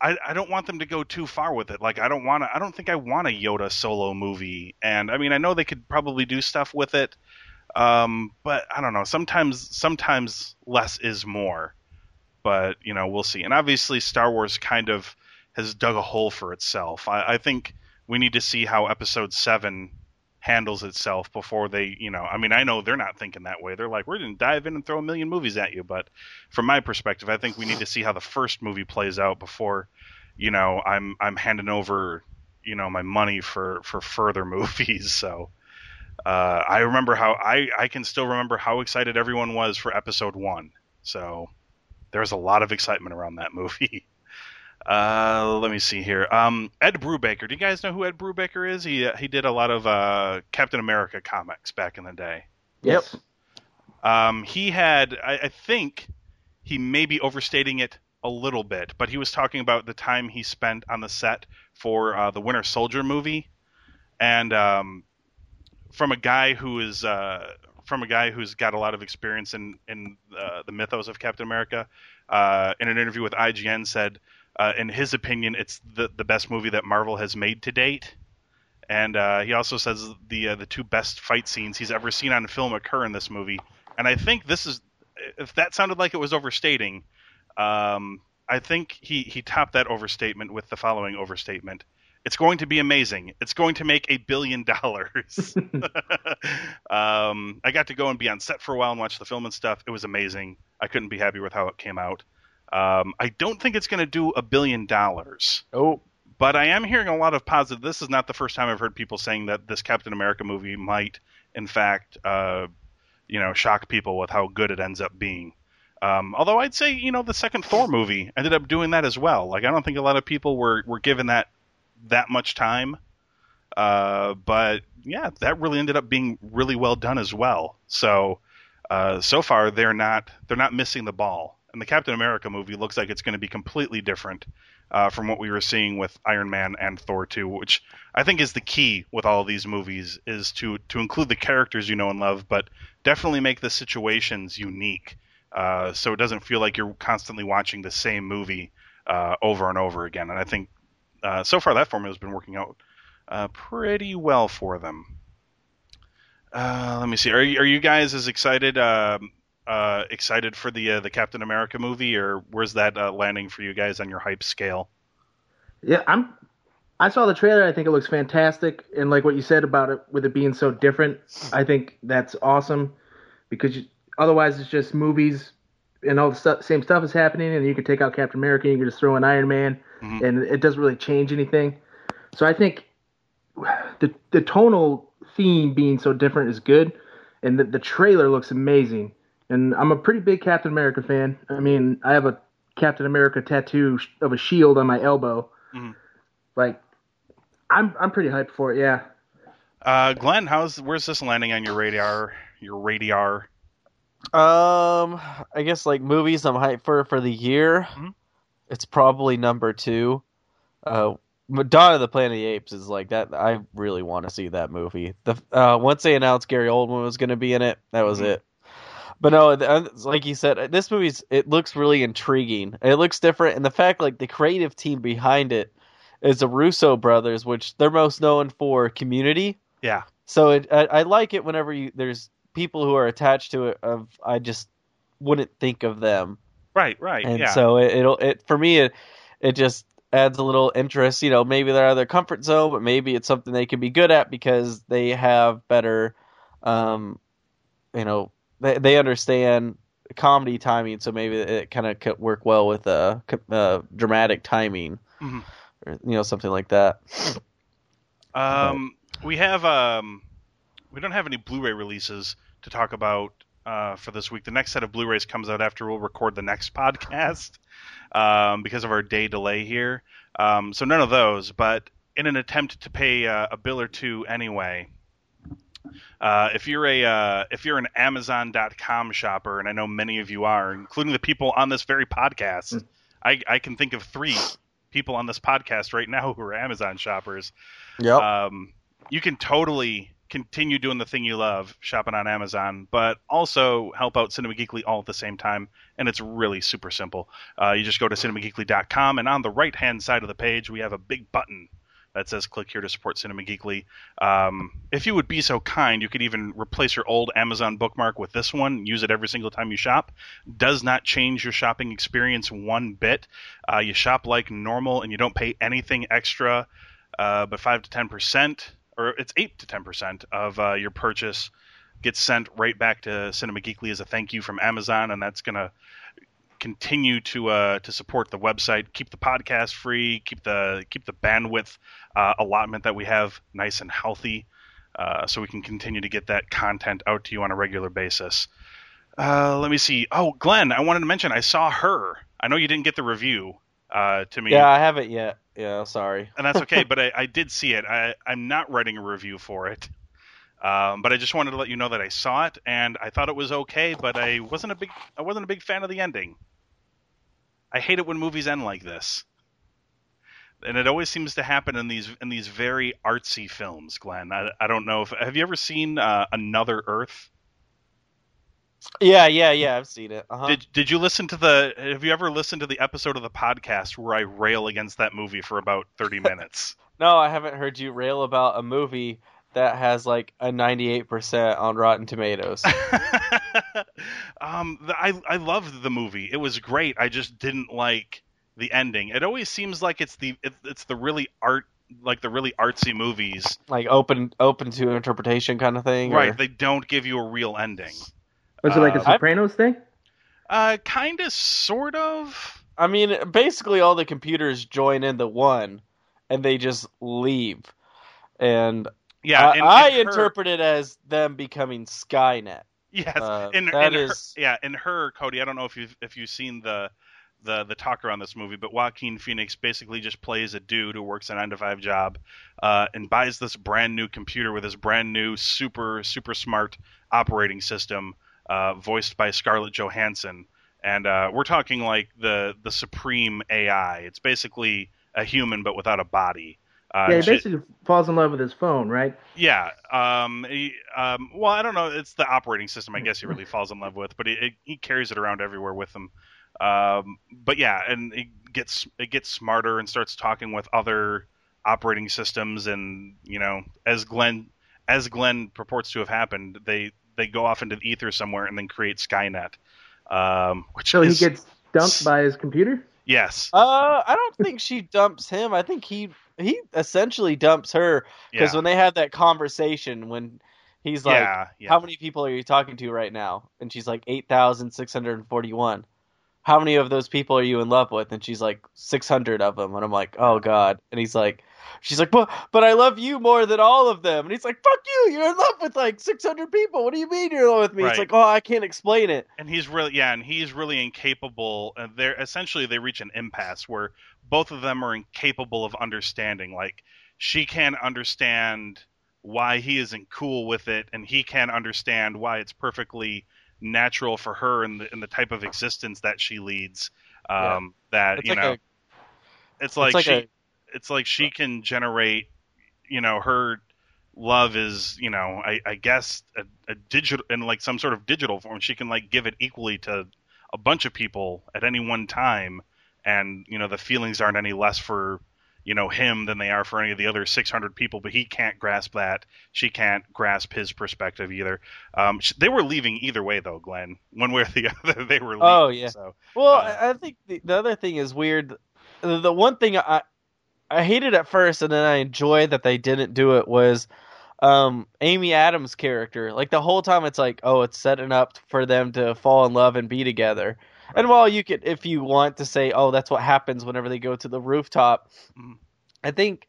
I don't want them to go too far with it. Like, I don't think I want a Yoda solo movie. And I mean, I know they could probably do stuff with it. But I don't know. Sometimes less is more. But you know, we'll see. And obviously, Star Wars kind of has dug a hole for itself. I think we need to see how Episode 7 handles itself before they, you know, I mean, I know they're not thinking that way. They're like, we're going to dive in and throw a million movies at you. But from my perspective, I think we need to see how the first movie plays out before, you know, I'm handing over, you know, my money for further movies. So I remember how I can still remember how excited everyone was for Episode 1. So there's a lot of excitement around that movie. Let me see here. Ed Brubaker. Do you guys know who Ed Brubaker is? He did a lot of Captain America comics back in the day. Yep. He had, I think he may be overstating it a little bit, but he was talking about the time he spent on the set for the Winter Soldier movie, and from a guy who's got a lot of experience in the mythos of Captain America, in an interview with IGN said. In his opinion, it's the best movie that Marvel has made to date. And he also says the two best fight scenes he's ever seen on film occur in this movie. And I think this is, if that sounded like it was overstating, I think he topped that overstatement with the following overstatement. It's going to be amazing. It's going to make $1 billion. I got to go and be on set for a while and watch the film and stuff. It was amazing. I couldn't be happier with how it came out. I don't think it's going to do $1 billion. Oh, but I am hearing a lot of positive. This is not the first time I've heard people saying that this Captain America movie might, in fact, you know, shock people with how good it ends up being. Although I'd say, you know, the second Thor movie ended up doing that as well. Like, I don't think a lot of people were given that much time. But yeah, that really ended up being really well done as well. So so far, they're not missing the ball. And the Captain America movie looks like it's going to be completely different from what we were seeing with Iron Man and Thor 2, which I think is the key with all these movies, is to include the characters you know and love, but definitely make the situations unique so it doesn't feel like you're constantly watching the same movie over and over again. And I think so far that formula has been working out pretty well for them. Let me see. Are you guys as excited... excited for the Captain America movie, or where's that landing for you guys on your hype scale? Yeah, I saw the trailer. I think it looks fantastic, and like what you said about it, with it being so different, I think that's awesome, because otherwise it's just movies and all the same stuff is happening, and you can take out Captain America, and you can just throw in Iron Man, mm-hmm. and it doesn't really change anything. So I think the tonal theme being so different is good, and the trailer looks amazing. And I'm a pretty big Captain America fan. I mean, I have a Captain America tattoo of a shield on my elbow. Mm-hmm. Like, I'm pretty hyped for it. Yeah. Glenn, where's this landing on your radar? I guess like movies I'm hyped for the year. Mm-hmm. It's probably number 2. Dawn of the Planet of the Apes is like that. I really want to see that movie. Once they announced Gary Oldman was going to be in it, that was mm-hmm. it. But no, like you said, this movie looks really intriguing. It looks different, and the fact like the creative team behind it is the Russo brothers, which they're most known for Community. Yeah. So I like it whenever there's people who are attached to it. I just wouldn't think of them. Right. And yeah. So for me it just adds a little interest. You know, maybe they're out of their comfort zone, but maybe it's something they can be good at because they have better, you know. They understand comedy timing, so maybe it kind of could work well with dramatic timing, mm-hmm. or, you know, something like that. We don't have any Blu-ray releases to talk about for this week. The next set of Blu-rays comes out after we'll record the next podcast because of our day delay here. So none of those, but in an attempt to pay a bill or two anyway. If you're an Amazon.com shopper, and I know many of you are, including the people on this very podcast, I can think of 3 people on this podcast right now who are Amazon shoppers. Yep. You can totally continue doing the thing you love, shopping on Amazon, but also help out CinemaGeekly all at the same time, and it's really super simple. You just go to CinemaGeekly.com, and on the right-hand side of the page, we have a big button that says click here to support CinemaGeekly. If you would be so kind, you could even replace your old Amazon bookmark with this one. Use it every single time you shop. Does not change your shopping experience one bit. You shop like normal, and you don't pay anything extra but 5 to 10%, or it's 8 to 10% of your purchase gets sent right back to CinemaGeekly as a thank you from Amazon, and that's going to continue to support the website, keep the podcast free, keep the bandwidth allotment that we have nice and healthy, so we can continue to get that content out to you on a regular basis. Let me see. Oh, Glenn, I wanted to mention I saw Her. I know you didn't get the review to me. Yeah, I haven't yet. Yeah, sorry. And that's okay, but I did see it. I'm not writing a review for it. But I just wanted to let you know that I saw it and I thought it was okay, but I wasn't a big fan of the ending. I hate it when movies end like this, and it always seems to happen in these very artsy films. Glenn, I don't know if have you ever seen Another Earth? Yeah, I've seen it. Uh-huh. Did you listen to have you ever listened to the episode of the podcast where I rail against that movie for about 30 minutes? No, I haven't heard you rail about a movie that has like a 98% on Rotten Tomatoes. I loved the movie. It was great. I just didn't like the ending. It always seems like it's the really artsy movies, like open to interpretation kind of thing. Right. Or they don't give you a real ending. Was it like a Sopranos thing? Kind of, sort of. I mean, basically all the computers join in the one and they just leave. And yeah, I interpret it as them becoming Skynet. Yes, in Her, Cody, I don't know if you've seen the talk around this movie, but Joaquin Phoenix basically just plays a dude who works a 9-to-5 job and buys this brand new computer with this brand new super smart operating system, voiced by Scarlett Johansson, and we're talking like the supreme AI. It's basically a human but without a body. Yeah, he basically falls in love with his phone, right? Yeah. Well, I don't know. It's the operating system, I guess, he really falls in love with, but he carries it around everywhere with him. But yeah, and it gets smarter and starts talking with other operating systems, and you know, as Glenn purports to have happened, they go off into the ether somewhere and then create Skynet. He gets dumped by his computer? Yes. I don't think she dumps him. I think he essentially dumps her, because when they have that conversation, when he's like, how many people are you talking to right now? And she's like, 8,641. How many of those people are you in love with? And she's like, 600 of them. And I'm like, oh God. And he's like, she's like, but I love you more than all of them. And he's like, fuck you. You're in love with like 600 people. What do you mean you're in love with me? Right. It's like, oh, I can't explain it. And he's really incapable. Essentially, they reach an impasse where both of them are incapable of understanding. Like, she can't understand why he isn't cool with it, and he can't understand why it's perfectly natural for her and the type of existence that she leads. It's like she can generate, you know, her love is, you know, I guess a digital, in like some sort of digital form. She can like give it equally to a bunch of people at any one time. And, you know, the feelings aren't any less for, you know, him than they are for any of the other 600 people, but he can't grasp that. She can't grasp his perspective either. They were leaving either way though, Glenn, one way or the other, they were leaving. Oh yeah. So, well, I think the other thing is weird. The one thing I hated at first, and then I enjoyed that they didn't do it, was Amy Adams' character. Like, the whole time it's like, oh, it's setting up for them to fall in love and be together. Right. And while you could, if you want to say, oh, that's what happens whenever they go to the rooftop, I think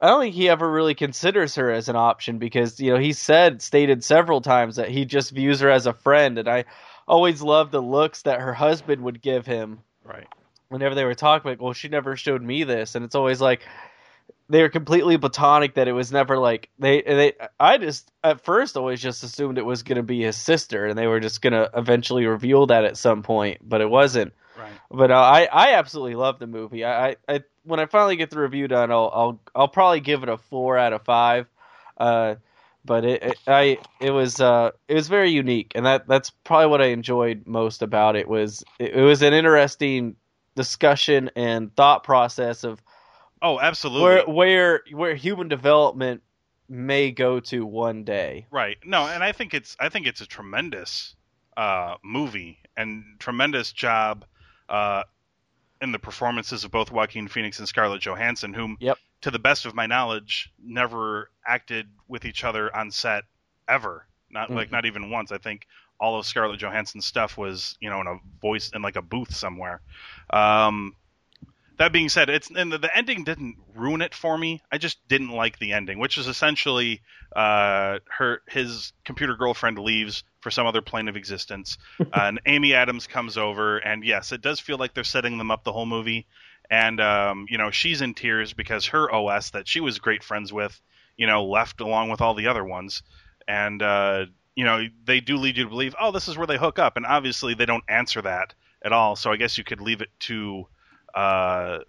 I don't think he ever really considers her as an option because, you know, he stated several times that he just views her as a friend. And I always loved the looks that her husband would give him. Right. Whenever they were talking, like, well, she never showed me this. And it's always like they were completely platonic, that it was never like they I just at first always just assumed it was going to be his sister and they were just going to eventually reveal that at some point. But it wasn't. Right. But I absolutely love the movie. I when I finally get the review done, I'll probably give it a 4 out of 5. But it was very unique, and that's probably what I enjoyed most about it. Was it was an interesting discussion and thought process of absolutely where human development may go to one day. Right. No, and I think it's a tremendous movie and tremendous job. In the performances of both Joaquin Phoenix and Scarlett Johansson, whom, to the best of my knowledge, never acted with each other on set ever. Not even once. I think all of Scarlett Johansson's stuff was, you know, in a voice in like a booth somewhere. That being said, the ending didn't ruin it for me. I just didn't like the ending, which is essentially his computer girlfriend leaves for some other plane of existence, and Amy Adams comes over, and yes, it does feel like they're setting them up the whole movie. And you know, she's in tears because her OS that she was great friends with, you know, left along with all the other ones, and you know, they do lead you to believe, oh, this is where they hook up, and obviously they don't answer that at all. So I guess you could leave it to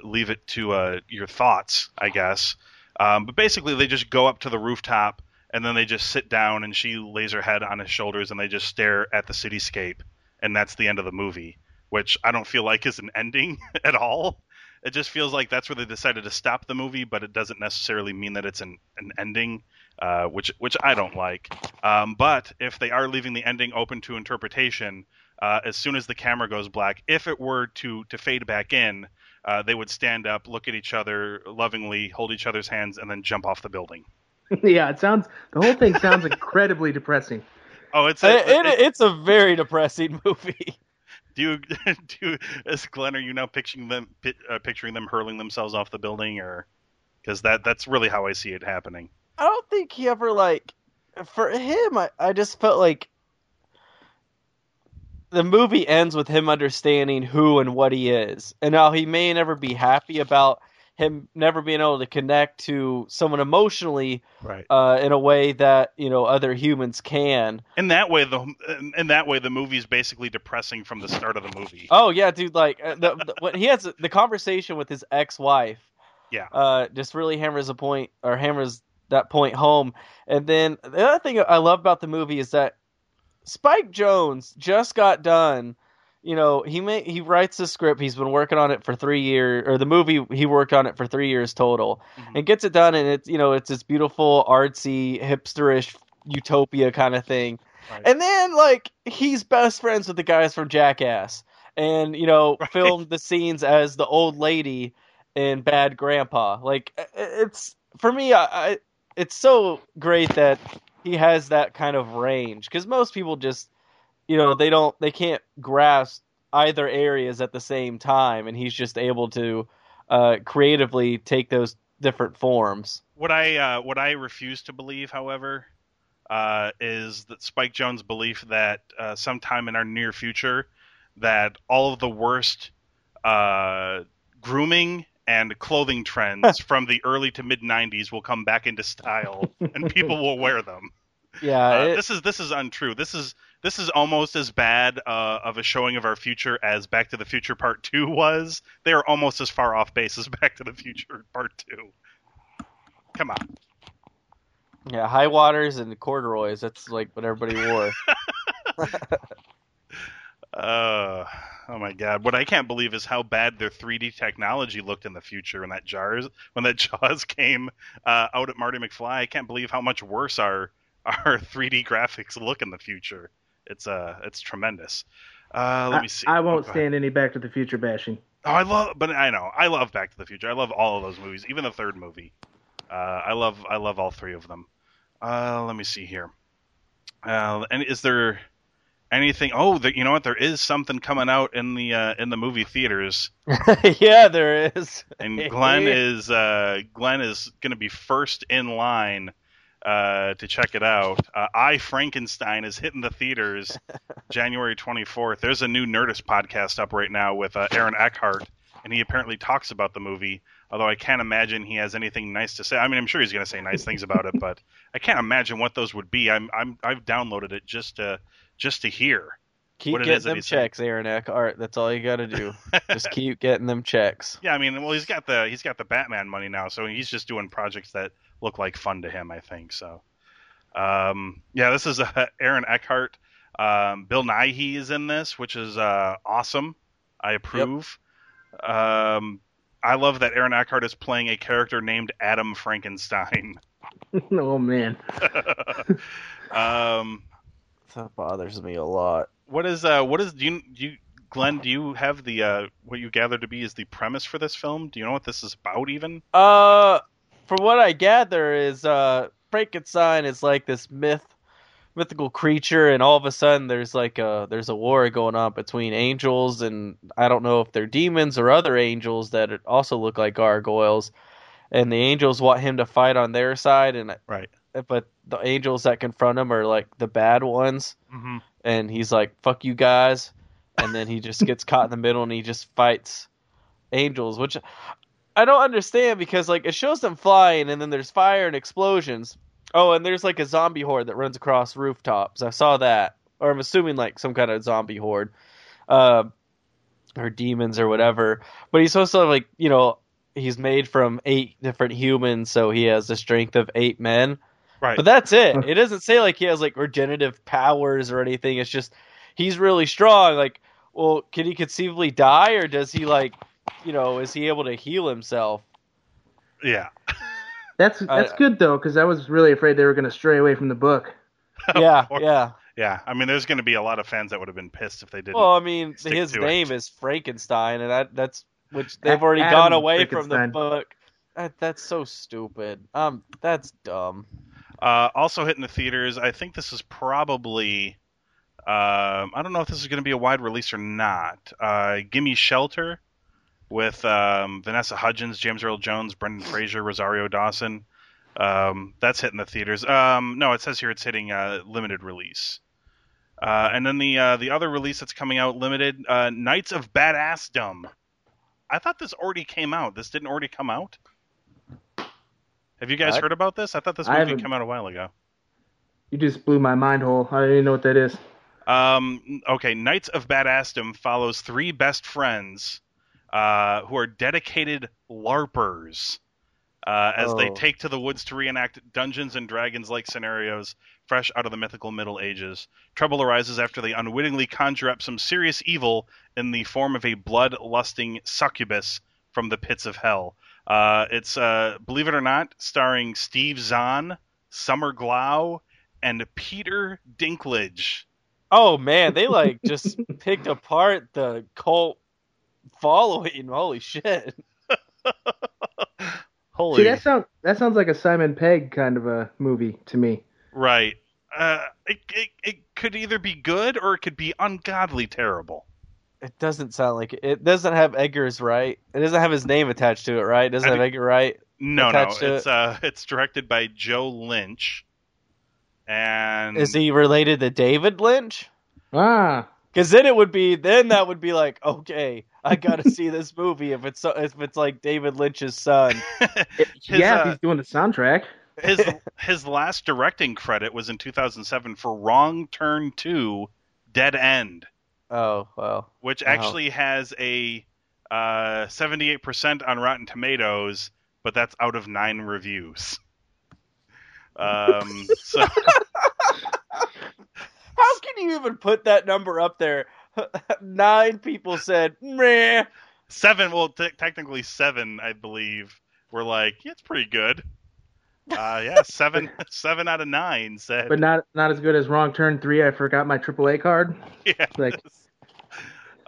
your thoughts, I guess. But basically they just go up to the rooftop and then they just sit down and she lays her head on his shoulders and they just stare at the cityscape, and that's the end of the movie, which I don't feel like is an ending at all. It just feels like that's where they decided to stop the movie, but it doesn't necessarily mean that it's an ending, which I don't like. But if they are leaving the ending open to interpretation, as soon as the camera goes black, if it were to fade back in, they would stand up, look at each other lovingly, hold each other's hands, and then jump off the building. Yeah, the whole thing sounds incredibly depressing. Oh, it's a very depressing movie. Do you, as Glenn, are you now picturing them hurling themselves off the building, or because that's really how I see it happening? I don't think he ever for him. I just felt like the movie ends with him understanding who and what he is. And now he may never be happy about him never being able to connect to someone emotionally, right, in a way that, you know, other humans can. In that way, the movie's basically depressing from the start of the movie. Oh yeah, dude. Like when he has the conversation with his ex-wife. Yeah. Just really hammers that point home. And then the other thing I love about the movie is that Spike Jonze just got done. You know, he writes the script. He's been working on it for 3 years, or the movie he worked on it for 3 years total, and gets it done. And it's, you know, it's this beautiful artsy hipsterish utopia kind of thing. Right. And then he's best friends with the guys from Jackass, and you know, right, filmed the scenes as the old lady and Bad Grandpa. Like, it's for me, it's so great that he has that kind of range, because most people just, you know, they can't grasp either areas at the same time, and he's just able to creatively take those different forms. What I refuse to believe, however, is that Spike Jonze's belief that sometime in our near future, that all of the worst grooming and clothing trends from the early to mid 90s will come back into style and people will wear them. Yeah. This is untrue. This is almost as bad of a showing of our future as Back to the Future Part 2 was. They are almost as far off base as Back to the Future Part 2. Come on. Yeah. High waters and corduroys. That's like what everybody wore. Oh my God! What I can't believe is how bad their 3D technology looked in the future. When that Jaws came out at Marty McFly, I can't believe how much worse our 3D graphics look in the future. It's tremendous. Let me see. I won't stand any Back to the Future bashing. Oh, I love Back to the Future. I love all of those movies, even the third movie. I love all three of them. Let me see here. And is there anything. Oh, you know what? There is something coming out in the movie theaters. Yeah, there is. And Glenn is going to be first in line to check it out. I, Frankenstein is hitting the theaters January 24th. There's a new Nerdist podcast up right now with Aaron Eckhart, and he apparently talks about the movie. Although I can't imagine he has anything nice to say. I mean, I'm sure he's going to say nice things about it, but I can't imagine what those would be. I've downloaded it just to hear. Keep getting them checks, Aaron Eckhart. That's all you got to do. Just keep getting them checks. Yeah, I mean, well, he's got the Batman money now, so he's just doing projects that look like fun to him, I think. So, yeah, this is Aaron Eckhart. Bill Nighy is in this, which is awesome. I approve. Yep. I love that Aaron Eckhart is playing a character named Adam Frankenstein. Oh, man. That bothers me a lot. Glenn, do you have the what you gather to be is the premise for this film? Do you know what this is about even? From what I gather is Frankenstein is like this mythical creature, and all of a sudden there's a war going on between angels, and I don't know if they're demons or other angels that also look like gargoyles, and the angels want him to fight on their side, and right. But the angels that confront him are like the bad ones, mm-hmm. and he's like, fuck you guys, and then he just gets caught in the middle and he just fights angels, which I don't understand, because like it shows them flying and then there's fire and explosions. Oh, and there's like a zombie horde that runs across rooftops. I saw that, or I'm assuming like some kind of zombie horde or demons or whatever, but he's supposed to like, you know, he's made from 8 different humans, so he has the strength of 8 men. Right. But that's it. It doesn't say like he has like regenerative powers or anything. It's just he's really strong. Like, well, can he conceivably die, or does he like, you know, is he able to heal himself? Yeah. That's good though, because I was really afraid they were going to stray away from the book. Yeah, yeah. Yeah, I mean, there's going to be a lot of fans that would have been pissed if they didn't. Well, I mean, his name is Frankenstein, and that's which they've already gone away from the book. That's so stupid. That's dumb. Also hitting the theaters, I think this is probably, I don't know if this is going to be a wide release or not. Gimme Shelter with Vanessa Hudgens, James Earl Jones, Brendan Fraser, Rosario Dawson. That's hitting the theaters. No, it says here it's hitting limited release. And then the other release that's coming out limited, Knights of Badassdom. I thought this already came out. This didn't already come out? Have you guys heard about this? I thought this movie came out a while ago. You just blew my mind whole. I didn't even know what that is. Okay, Knights of Badassdom follows 3 best friends who are dedicated LARPers as they take to the woods to reenact Dungeons and Dragons-like scenarios fresh out of the mythical Middle Ages. Trouble arises after they unwittingly conjure up some serious evil in the form of a blood-lusting succubus from the pits of hell. It's, believe it or not, starring Steve Zahn, Summer Glau, and Peter Dinklage. Oh, man, they, like, just picked apart the cult following. Holy shit. Holy. See, that sounds like a Simon Pegg kind of a movie to me. Right. It could either be good or it could be ungodly terrible. It doesn't sound like it. It doesn't have Edgar's Wright. It doesn't have his name attached to it, right? It doesn't have Edgar Wright. No. It's directed by Joe Lynch. And is he related to David Lynch? Ah, because then that would be like, okay, I gotta see this movie if it's like David Lynch's son. If he's doing the soundtrack. His last directing credit was in 2007 for Wrong Turn 2: Dead End. Oh, well. Which actually has a 78% on Rotten Tomatoes, but that's out of 9 reviews. So how can you even put that number up there? 9 people said, meh. 7, well, technically 7, I believe, were like, yeah, it's pretty good. Yeah, 7 out of 9 said, but not as good as Wrong Turn 3. I forgot my AAA card. Yeah. Like,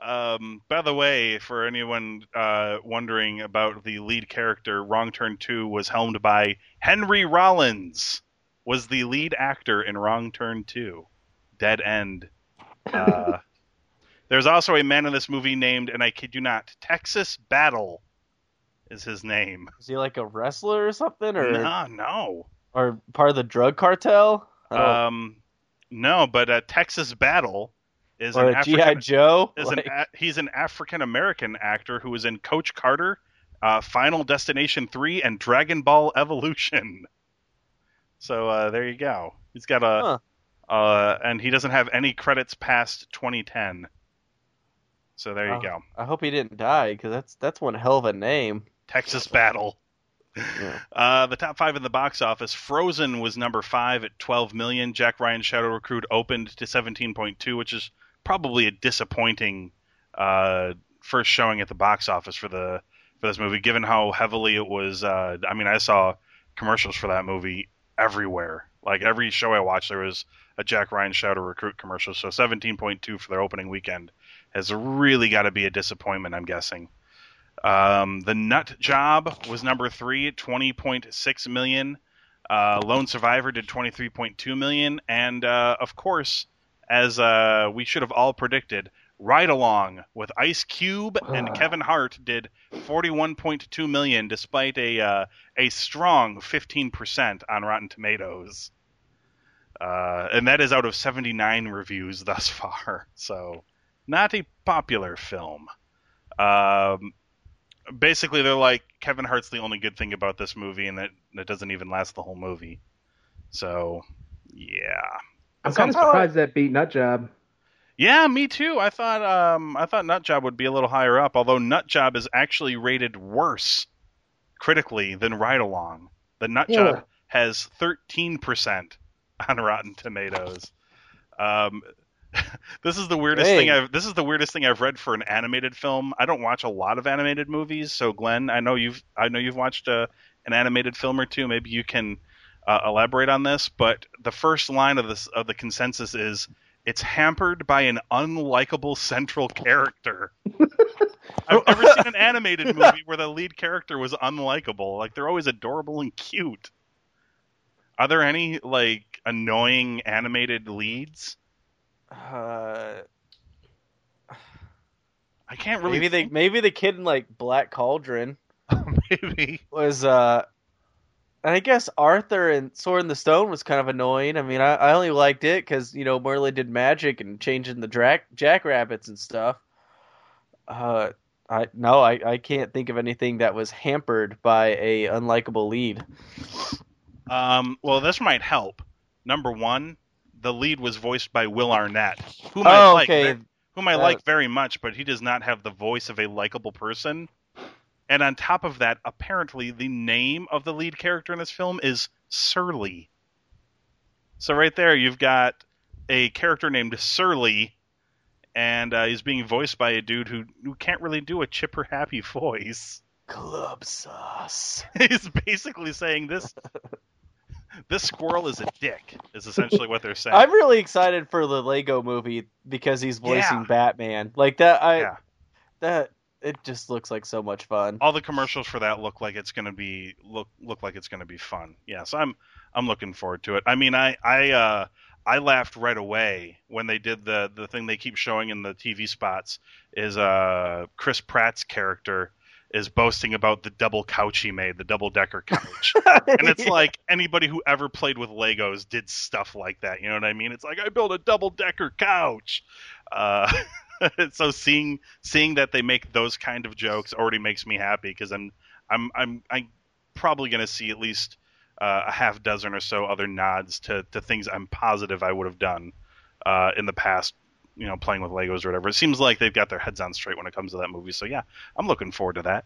by the way, for anyone wondering about the lead character, Wrong Turn 2 was helmed by Henry Rollins. Was the lead actor in Wrong Turn 2, Dead End, There's also a man in this movie named, and I kid you not, Texas Battle is his name. Is he like a wrestler or something? Or no. Or part of the drug cartel? No, but Texas Battle is or an G.I. Joe. He's an African American actor who was in Coach Carter, Final Destination 3, and Dragon Ball Evolution. So there you go. He's got a, and he doesn't have any credits past 2010. So there you go. I hope he didn't die, because that's one hell of a name. Texas Battle. Yeah. The top five in the box office. Frozen was number 5 at $12 million. Jack Ryan's Shadow Recruit opened to 17.2, which is probably a disappointing first showing at the box office for this movie, given how heavily it was. I mean, I saw commercials for that movie everywhere. Like every show I watched, there was a Jack Ryan's Shadow Recruit commercial. So 17.2 for their opening weekend has really got to be a disappointment, I'm guessing. The Nut Job was number 3 at $20.6 million. Lone Survivor did $23.2 million, and of course, as we should have all predicted, Ride Along with Ice Cube and Kevin Hart did $41.2 million, despite a strong 15% on Rotten Tomatoes, and that is out of 79 reviews thus far. So, not a popular film. Basically, they're like, Kevin Hart's the only good thing about this movie, and that doesn't even last the whole movie. So, yeah. I'm kind of surprised that beat Nut Job. Yeah, me too. I thought Nut Job would be a little higher up, although Nut Job is actually rated worse critically than Ride Along. The Nut Job has 13% on Rotten Tomatoes. This is the weirdest thing I've read for an animated film. I don't watch a lot of animated movies, so Glenn, I know you've watched an animated film or two. Maybe you can elaborate on this. But the first line of the consensus is, it's hampered by an unlikable central character. I've never seen an animated movie where the lead character was unlikable. Like, they're always adorable and cute. Are there any like annoying animated leads? I can't really. Maybe the kid in like Black Cauldron, maybe was. And I guess Arthur and Sword in the Stone was kind of annoying. I mean, I only liked it because Merlin did magic and changing the jackrabbits and stuff. I can't think of anything that was hampered by a unlikable lead. Well, this might help. Number 1. The lead was voiced by Will Arnett, whom I like very much, but he does not have the voice of a likable person. And on top of that, apparently the name of the lead character in this film is Surly. So right there, you've got a character named Surly, and he's being voiced by a dude who can't really do a chipper, happy voice. Club sauce. He's basically saying this... This squirrel is a dick, is essentially what they're saying. I'm really excited for the Lego movie because he's voicing Batman. Like that, it just looks like so much fun. All the commercials for that look like it's gonna be look like it's gonna be fun. Yeah, so I'm looking forward to it. I mean, I laughed right away when they did the thing they keep showing in the TV spots is Chris Pratt's character is boasting about the double couch he made, the double-decker couch. And it's like anybody who ever played with Legos did stuff like that. You know what I mean? It's like, I built a double-decker couch. So seeing that they make those kind of jokes already makes me happy, because I'm probably going to see at least a half dozen or so other nods to things I'm positive I would have done in the past. Playing with Legos or whatever. It seems like they've got their heads on straight when it comes to that movie. So, yeah, I'm looking forward to that.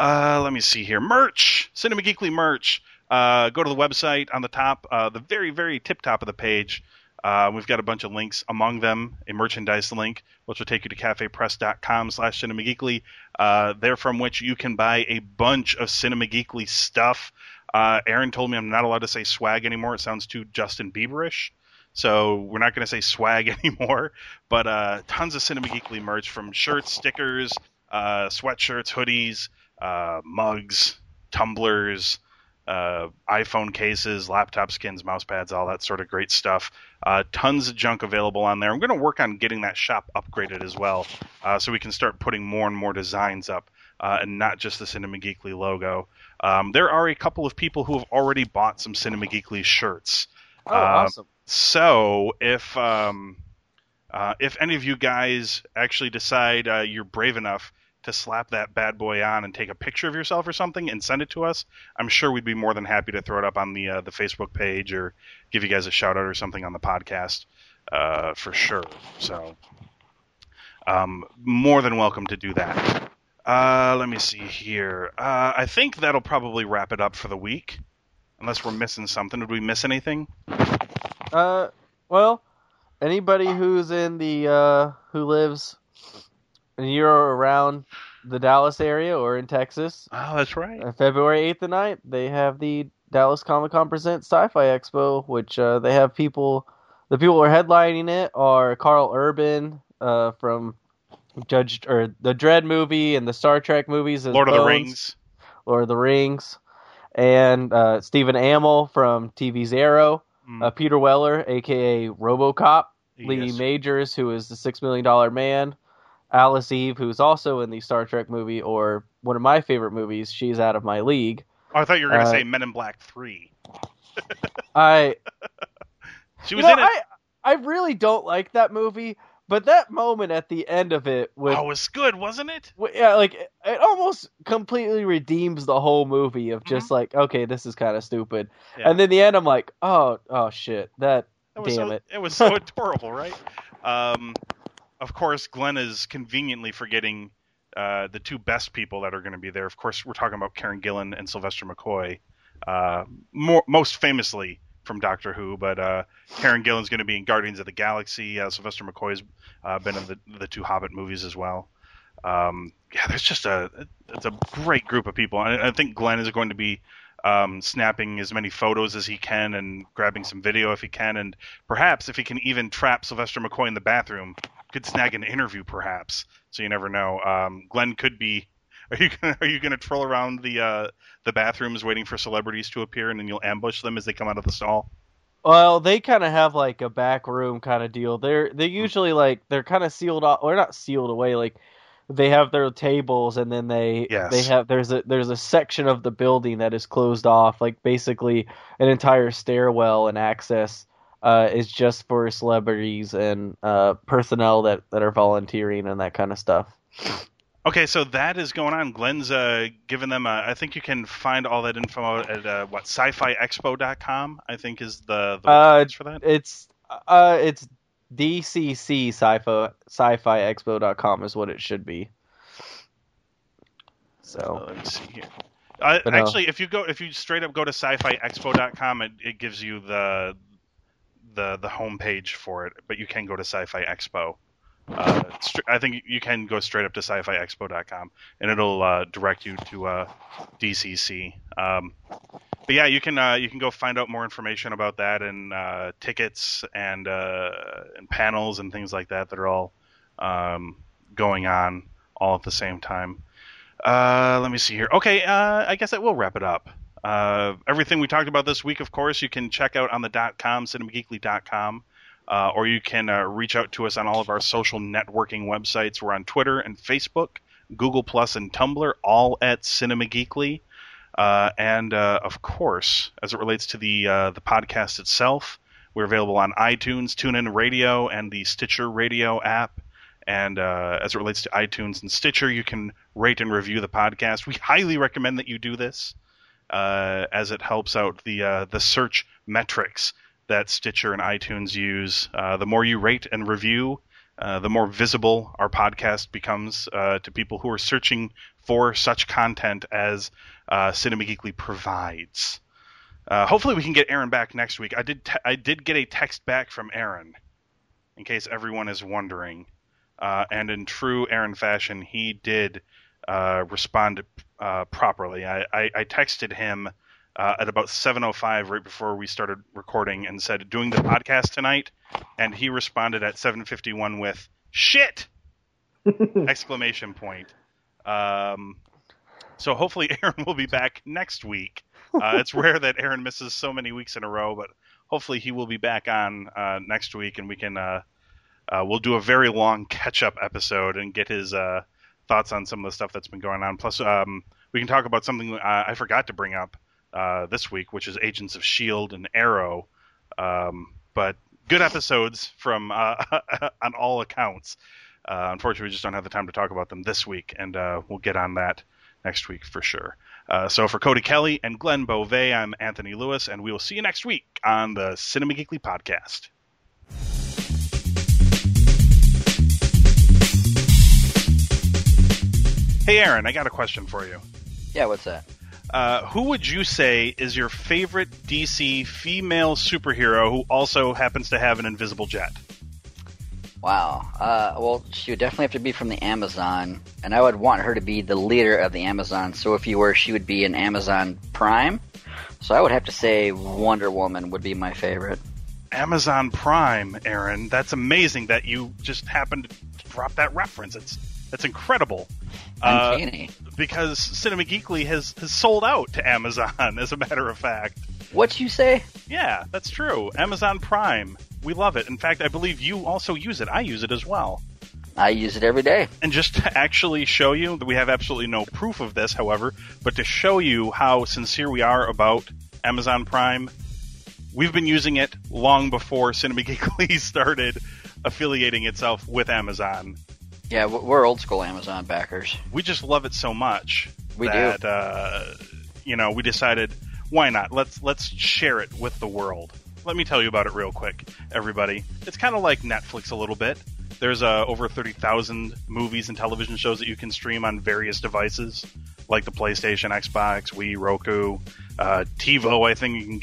Let me see here. Merch! CinemaGeekly merch. Go to the website on the top, the very, very tip-top of the page. We've got a bunch of links, among them a merchandise link, which will take you to cafepress.com/CinemaGeekly, there from which you can buy a bunch of CinemaGeekly stuff. Aaron told me I'm not allowed to say swag anymore. It sounds too Justin Bieberish. So we're not going to say swag anymore, but tons of CinemaGeekly merch, from shirts, stickers, sweatshirts, hoodies, mugs, tumblers, iPhone cases, laptop skins, mouse pads, all that sort of great stuff. Tons of junk available on there. I'm going to work on getting that shop upgraded as well, so we can start putting more and more designs up, and not just the CinemaGeekly logo. There are a couple of people who have already bought some CinemaGeekly shirts. Oh, awesome. So if any of you guys actually decide you're brave enough to slap that bad boy on and take a picture of yourself or something and send it to us, I'm sure we'd be more than happy to throw it up on the Facebook page or give you guys a shout out or something on the podcast for sure. So more than welcome to do that. Let me see here. I think that'll probably wrap it up for the week. Unless we're missing something. Did we miss anything? Well, anybody who's in the who lives near or around the Dallas area or in Texas. Oh, that's right. February 8th and 9th, they have the Dallas Comic-Con Presents Sci-Fi Expo, which they have people. The people who are headlining it are Carl Urban from the Dredd movie and the Star Trek movies, and Lord of the Rings. And Stephen Amell from TV's Arrow, Peter Weller, a.k.a. RoboCop, yes. Lee Majors, who is the $6 Million Man, Alice Eve, who's also in the Star Trek movie, or one of my favorite movies, She's Out of My League. Oh, I thought you were going to say Men in Black 3. I really don't like that movie, but that moment at the end of it... it was good, wasn't it? Yeah, like, it almost completely redeems the whole movie of just like, okay, this is kind of stupid. Yeah. And then the end, I'm like, oh shit, It was so adorable, right? Of course, Glenn is conveniently forgetting the two best people that are going to be there. Of course, we're talking about Karen Gillan and Sylvester McCoy, most famously from Doctor Who, but Karen Gillan's going to be in Guardians of the Galaxy. Sylvester McCoy's been in the two Hobbit movies as well. There's just it's a great group of people. I think Glenn is going to be snapping as many photos as he can and grabbing some video if he can, and perhaps if he can even trap Sylvester McCoy in the bathroom, could snag an interview perhaps. So you never know. Glenn could be... Are you going to troll around the bathrooms waiting for celebrities to appear, and then you'll ambush them as they come out of the stall? Well, they kind of have like a back room kind of deal. They usually like they're kind of sealed off, or not sealed away. Like they have their tables, and then they have there's a section of the building that is closed off, like basically an entire stairwell and access is just for celebrities and personnel that are volunteering and that kind of stuff. Okay, so that is going on. Glenn's given them I think you can find all that info at scifiexpo.com, I think is the website for that. It's DCC scifiexpo.com is what it should be. So let me see here. Actually, if you straight up go to scifiexpo.com, it gives you the homepage for it, but you can go to Sci-Fi Expo. I think you can go straight up to scifiexpo.com, and it'll direct you to DCC. But yeah, you can go find out more information about that, and tickets and panels and things like that are all going on all at the same time. Let me see here. Okay, I guess that will wrap it up. Everything we talked about this week, of course, you can check out on the .com, cinemageekly.com. Or you can reach out to us on all of our social networking websites. We're on Twitter and Facebook, Google Plus and Tumblr, all at CinemaGeekly. And of course, as it relates to the podcast itself, we're available on iTunes, TuneIn Radio, and the Stitcher Radio app. And as it relates to iTunes and Stitcher, you can rate and review the podcast. We highly recommend that you do this, as it helps out the search metrics that Stitcher and iTunes use. The more you rate and review, the more visible our podcast becomes to people who are searching for such content as CinemaGeekly provides. Hopefully we can get Aaron back next week. I did get a text back from Aaron, in case everyone is wondering. And in true Aaron fashion, he did respond properly. I texted him at about 7:05, right before we started recording, and said, doing the podcast tonight, and he responded at 7:51 with, shit! exclamation point. So hopefully Aaron will be back next week It's rare that Aaron misses so many weeks in a row, but hopefully he will be back on next week, and we can we'll do a very long catch-up episode and get his thoughts on some of the stuff that's been going on. Plus, we can talk about something I forgot to bring up this week, which is Agents of S.H.I.E.L.D. and Arrow. But good episodes from on all accounts. Unfortunately, we just don't have the time to talk about them this week, and we'll get on that next week for sure. So for Cody Kelly and Glenn Beauvais, I'm Anthony Lewis, and we will see you next week on the Cinema Geekly Podcast. Hey, Aaron, I got a question for you. Yeah, what's that? Who would you say is your favorite DC female superhero who also happens to have an invisible jet? Wow. Well, she would definitely have to be from the Amazon, and I would want her to be the leader of the Amazon. So if you were, she would be an Amazon Prime. So I would have to say Wonder Woman would be my favorite. Amazon Prime, Aaron. That's amazing that you just happened to drop that reference. That's incredible. Uncanny. Because Cinema Geekly has sold out to Amazon, as a matter of fact. What you say? Yeah, that's true. Amazon Prime. We love it. In fact, I believe you also use it. I use it as well. I use it every day. And just to actually show you, that we have absolutely no proof of this, however, but to show you how sincere we are about Amazon Prime, we've been using it long before CinemaGeekly started affiliating itself with Amazon. Yeah, we're old-school Amazon backers. We just love it so much. We do. We decided, why not? Let's share it with the world. Let me tell you about it real quick, everybody. It's kind of like Netflix a little bit. There's over 30,000 movies and television shows that you can stream on various devices, like the PlayStation, Xbox, Wii, Roku, TiVo. I think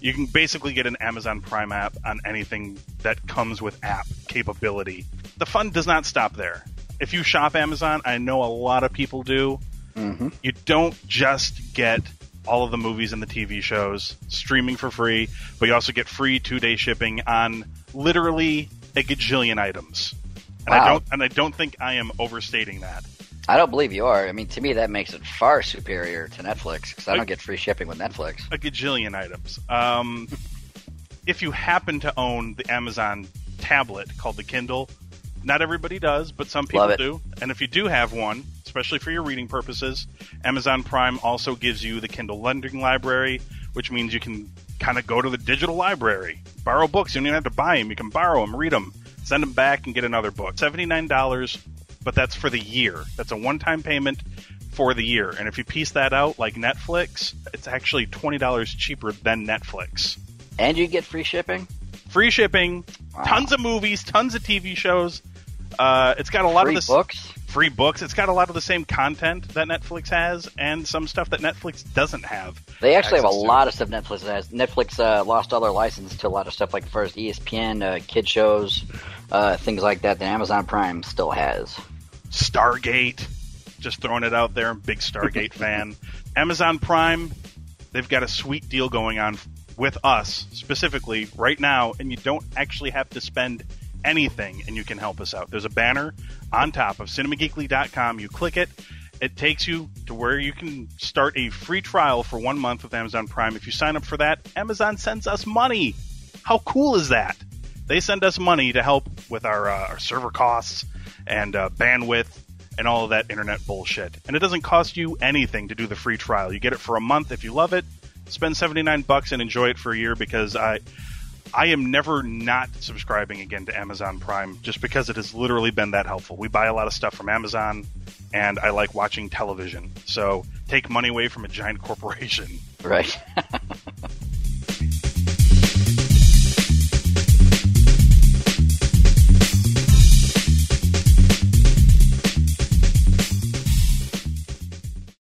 you can basically get an Amazon Prime app on anything that comes with app capability. The fun does not stop there. If you shop Amazon, I know a lot of people do. Mm-hmm. You don't just get all of the movies and the TV shows streaming for free, but you also get free 2-day shipping on literally a gajillion items. And wow. I don't think I am overstating that. I don't believe you are. I mean, to me, that makes it far superior to Netflix, because I don't get free shipping with Netflix. A gajillion items. If you happen to own the Amazon tablet called the Kindle, not everybody does, but some people do. And if you do have one, especially for your reading purposes, Amazon Prime also gives you the Kindle lending library, which means you can kind of go to the digital library, borrow books. You don't even have to buy them. You can borrow them, read them, send them back, and get another book. $79, but that's for the year. That's a one-time payment for the year. And if you piece that out like Netflix, it's actually $20 cheaper than Netflix. And you get free shipping? Free shipping. Wow. Tons of movies, tons of TV shows. It's got a lot of free books. It's got a lot of the same content that Netflix has, and some stuff that Netflix doesn't have. They actually have a lot of stuff Netflix has. Netflix lost all their license to a lot of stuff, like as far as ESPN, kid shows, things like that. That Amazon Prime still has. Stargate, just throwing it out there. I'm a big Stargate fan. Amazon Prime, they've got a sweet deal going on with us specifically right now, and you don't actually have to spend anything, and you can help us out. There's a banner on top of cinemageekly.com. You click it, it takes you to where you can start a free trial for 1 month with Amazon Prime. If you sign up for that, Amazon sends us money. How cool is that? They send us money to help with our server costs and bandwidth and all of that internet bullshit. And it doesn't cost you anything to do the free trial. You get it for a month. If you love it, spend $79 and enjoy it for a year, because I am never not subscribing again to Amazon Prime, just because it has literally been that helpful. We buy a lot of stuff from Amazon, and I like watching television. So take money away from a giant corporation. Right.